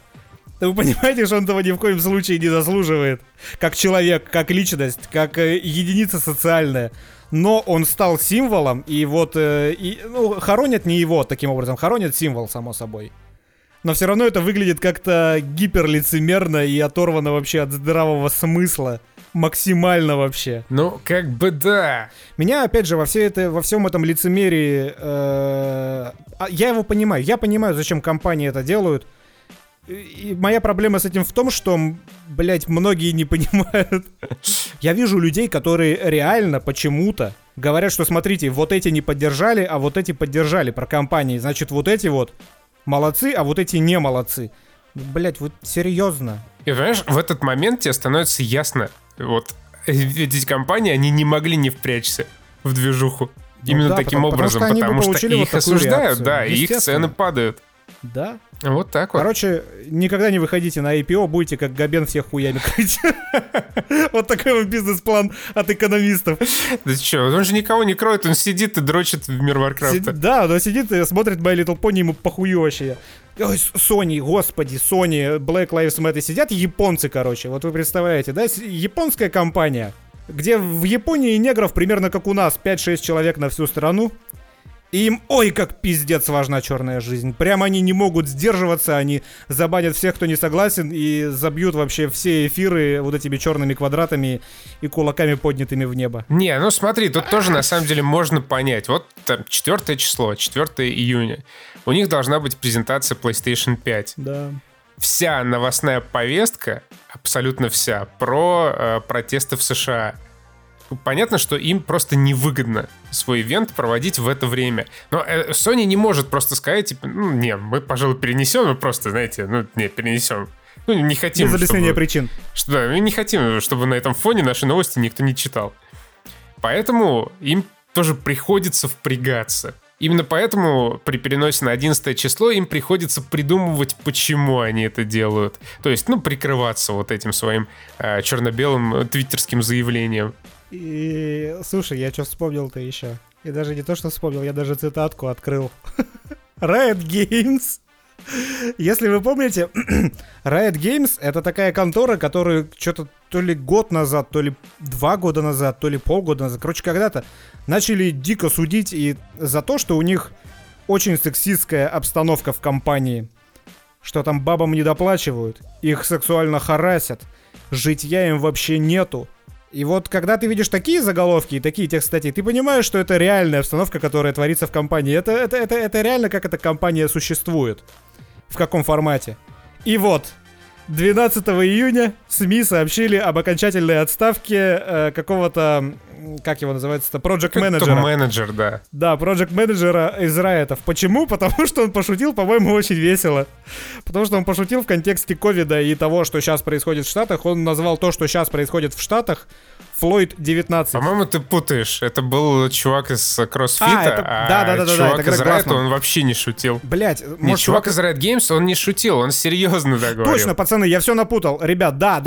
вы понимаете, что он этого ни в коем случае не заслуживает. Как человек, как личность, как единица социальная. Но он стал символом, и вот... хоронят не его таким образом, хоронят символ, само собой. Но все равно это выглядит как-то гиперлицемерно и оторвано вообще от здравого смысла. Максимально вообще. Ну, как бы да. Меня, опять же, во всем этом лицемерии... я его понимаю. Я понимаю, зачем компании это делают. И моя проблема с этим в том, что, блять, многие не понимают. Я вижу людей, которые реально почему-то говорят, что смотрите, вот эти не поддержали, а вот эти поддержали про компании. Значит, вот эти вот молодцы, а вот эти не молодцы. Блять, вот серьезно. И понимаешь, в этот момент тебе становится ясно, вот эти компании, они не могли не впрячься в движуху. Именно таким образом, потому что их осуждают, да, и их цены падают. Да. Вот так вот. Короче, никогда не выходите на IPO, будете как Габен всех хуями крыть. Вот такой вот бизнес-план от экономистов. Да чё, он же никого не кроет, он сидит и дрочит в мир Варкрафта. Да, он сидит и смотрит My Little Pony, ему похую вообще. Ой, Sony, господи, Sony, Black Lives Matter сидят, японцы, короче. Вот вы представляете, да, японская компания, где в Японии негров примерно как у нас, 5-6 человек на всю страну. И им, ой, как пиздец важна черная жизнь. Прям они не могут сдерживаться, они забанят всех, кто не согласен, и забьют вообще все эфиры вот этими черными квадратами и кулаками, поднятыми в небо. Не, ну смотри, тут тоже на самом деле можно понять. Вот там 4 число, 4 июня. У них должна быть презентация PlayStation 5. Да. Вся новостная повестка, абсолютно вся, про протесты в США. Понятно, что им просто невыгодно свой ивент проводить в это время. Но Sony не может просто сказать, типа, мы, пожалуй, перенесем, мы просто, знаете, перенесем. Не хотим, без объяснения причин. Да, мы не хотим, чтобы на этом фоне наши новости никто не читал. Поэтому им тоже приходится впрягаться. Именно поэтому при переносе на 11 число им приходится придумывать, почему они это делают. То есть, прикрываться вот этим своим черно-белым твиттерским заявлением. И слушай, я что вспомнил-то еще? И даже не то, что вспомнил, я даже цитатку открыл. Riot Games. Если вы помните, Riot Games — это такая контора, которую что-то то ли год назад, то ли 2 года назад, то ли полгода назад, короче, когда-то начали дико судить и за то, что у них очень сексистская обстановка в компании, что там бабам недоплачивают, их сексуально харасят, житья им вообще нету. И вот когда ты видишь такие заголовки и такие текст статей, ты понимаешь, что это реальная обстановка, которая творится в компании. Это реально, как эта компания существует. В каком формате. И вот, 12 июня СМИ сообщили об окончательной отставке какого-то, как его называется-то, проджект-менеджера. Менеджер, да. Да, проджект-менеджера из Riot'ов. Почему? Потому что он пошутил, по-моему, очень весело. Потому что он пошутил в контексте ковида и того, что сейчас происходит в Штатах. Он назвал то, что сейчас происходит в Штатах, Флойд-19. По-моему, ты путаешь. Это был чувак из CrossFit, чувак из Riot, он вообще не шутил. Блять, может, чувак из Riot Games, он не шутил, он серьезно договорил. Точно, пацаны, я все напутал. Ребят, да.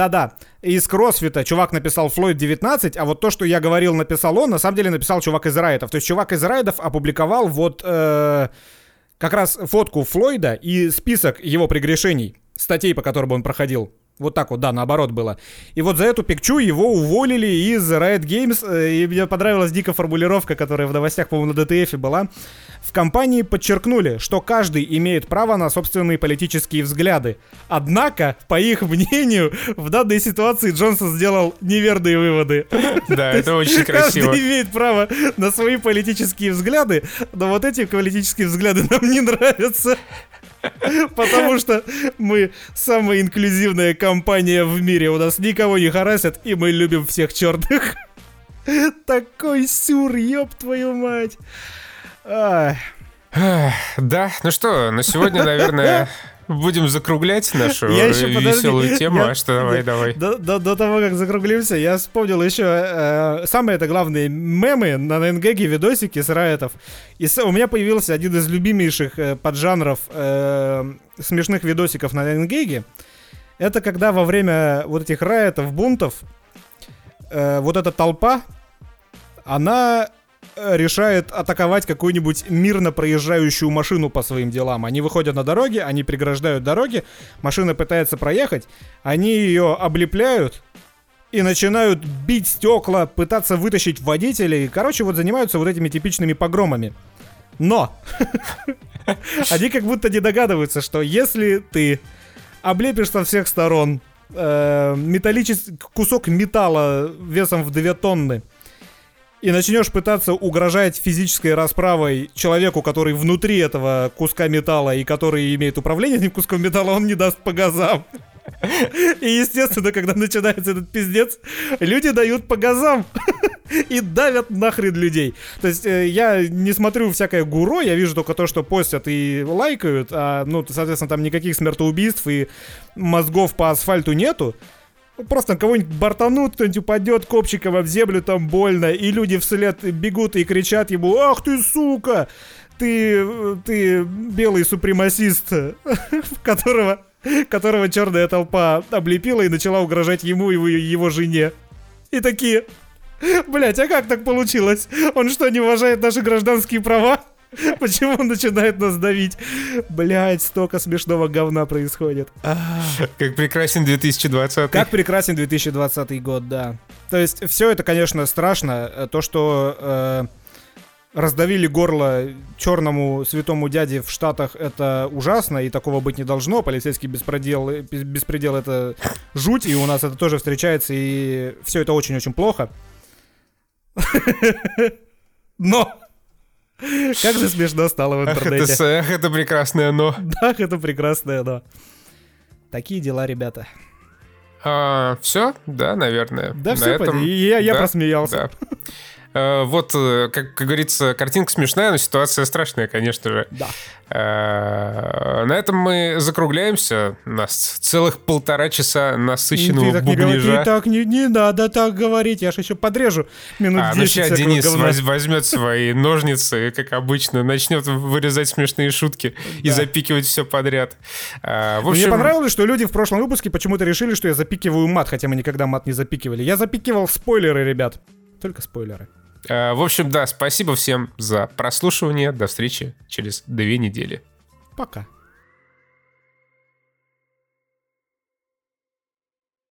Из CrossFit чувак написал Флойд-19, а вот то, что я говорил, написал он, на самом деле написал чувак из Riot. То есть чувак из Riot опубликовал вот как раз фотку Флойда и список его прегрешений, статей, по которым он проходил. Вот так вот, да, наоборот было. И вот за эту пикчу его уволили из Riot Games. И мне понравилась дико формулировка, которая в новостях, по-моему, на ДТФе была. В компании подчеркнули, что каждый имеет право на собственные политические взгляды. Однако, по их мнению, в данной ситуации Джонсон сделал неверные выводы. Да, это очень красиво. Каждый имеет право на свои политические взгляды, но вот эти политические взгляды нам не нравятся. Потому что мы самая инклюзивная компания в мире. У нас никого не харасят, и мы любим всех черных. Такой сюр, ёб твою мать. Да, ну что, на сегодня, наверное, будем закруглять нашу веселую тему. А что, давай. До того, как закруглимся, я вспомнил еще самые-то главные мемы на НГГе, видосики с Riot'ов. И у меня появился один из любимейших поджанров смешных видосиков на НГГе. Это когда во время вот этих Riot'ов, бунтов, вот эта толпа, она решает атаковать какую-нибудь мирно проезжающую машину по своим делам. Они выходят на дороги, они преграждают дороги, машина пытается проехать, они ее облепляют и начинают бить стекла, пытаться вытащить водителей. Короче, вот занимаются вот этими типичными погромами. Но! Они как будто не догадываются, что если ты облепишь со всех сторон металлический кусок металла весом в 2 тонны, и начнешь пытаться угрожать физической расправой человеку, который внутри этого куска металла и который имеет управление этим куском металла, он не даст по газам. И естественно, когда начинается этот пиздец, люди дают по газам и давят нахрен людей. То есть я не смотрю всякое гуро, я вижу только то, что постят и лайкают, а, ну, соответственно, там никаких смертоубийств и мозгов по асфальту нету. Просто кого-нибудь бортанут, кто-нибудь упадет копчиком об землю, там больно, и люди вслед бегут и кричат ему: «Ах ты, сука! Ты белый супремасист», которого черная толпа облепила и начала угрожать ему и его жене. И такие: «Блять, а как так получилось? Он что, не уважает наши гражданские права? Почему он начинает нас давить?» Блять, столько смешного говна происходит. Как прекрасен 2020. Как прекрасен 2020 год, да. То есть все это, конечно, страшно. То, что раздавили горло черному святому дяде в Штатах, это ужасно, и такого быть не должно. Полицейский беспредел — это жуть, и у нас это тоже встречается, и все это очень-очень плохо. Но как же смешно стало в интернете. Ах, это прекрасное но. Да, это прекрасное но. Такие дела, ребята. Все? Да, наверное. Да, все, я просмеялся. Вот, как говорится, картинка смешная, но ситуация страшная, конечно же. Да. На этом мы закругляемся. У нас целых 1,5 часа насыщенного бубнижа. Не надо так говорить, я же еще подрежу минут 10. Ну сейчас Денис возьмет свои ножницы, как обычно, начнет вырезать смешные шутки и запикивать все подряд. Мне понравилось, что люди в прошлом выпуске почему-то решили, что я запикиваю мат, хотя мы никогда мат не запикивали. Я запикивал спойлеры, ребят. только спойлеры. В общем, да, спасибо всем за прослушивание. До встречи через 2 недели. Пока.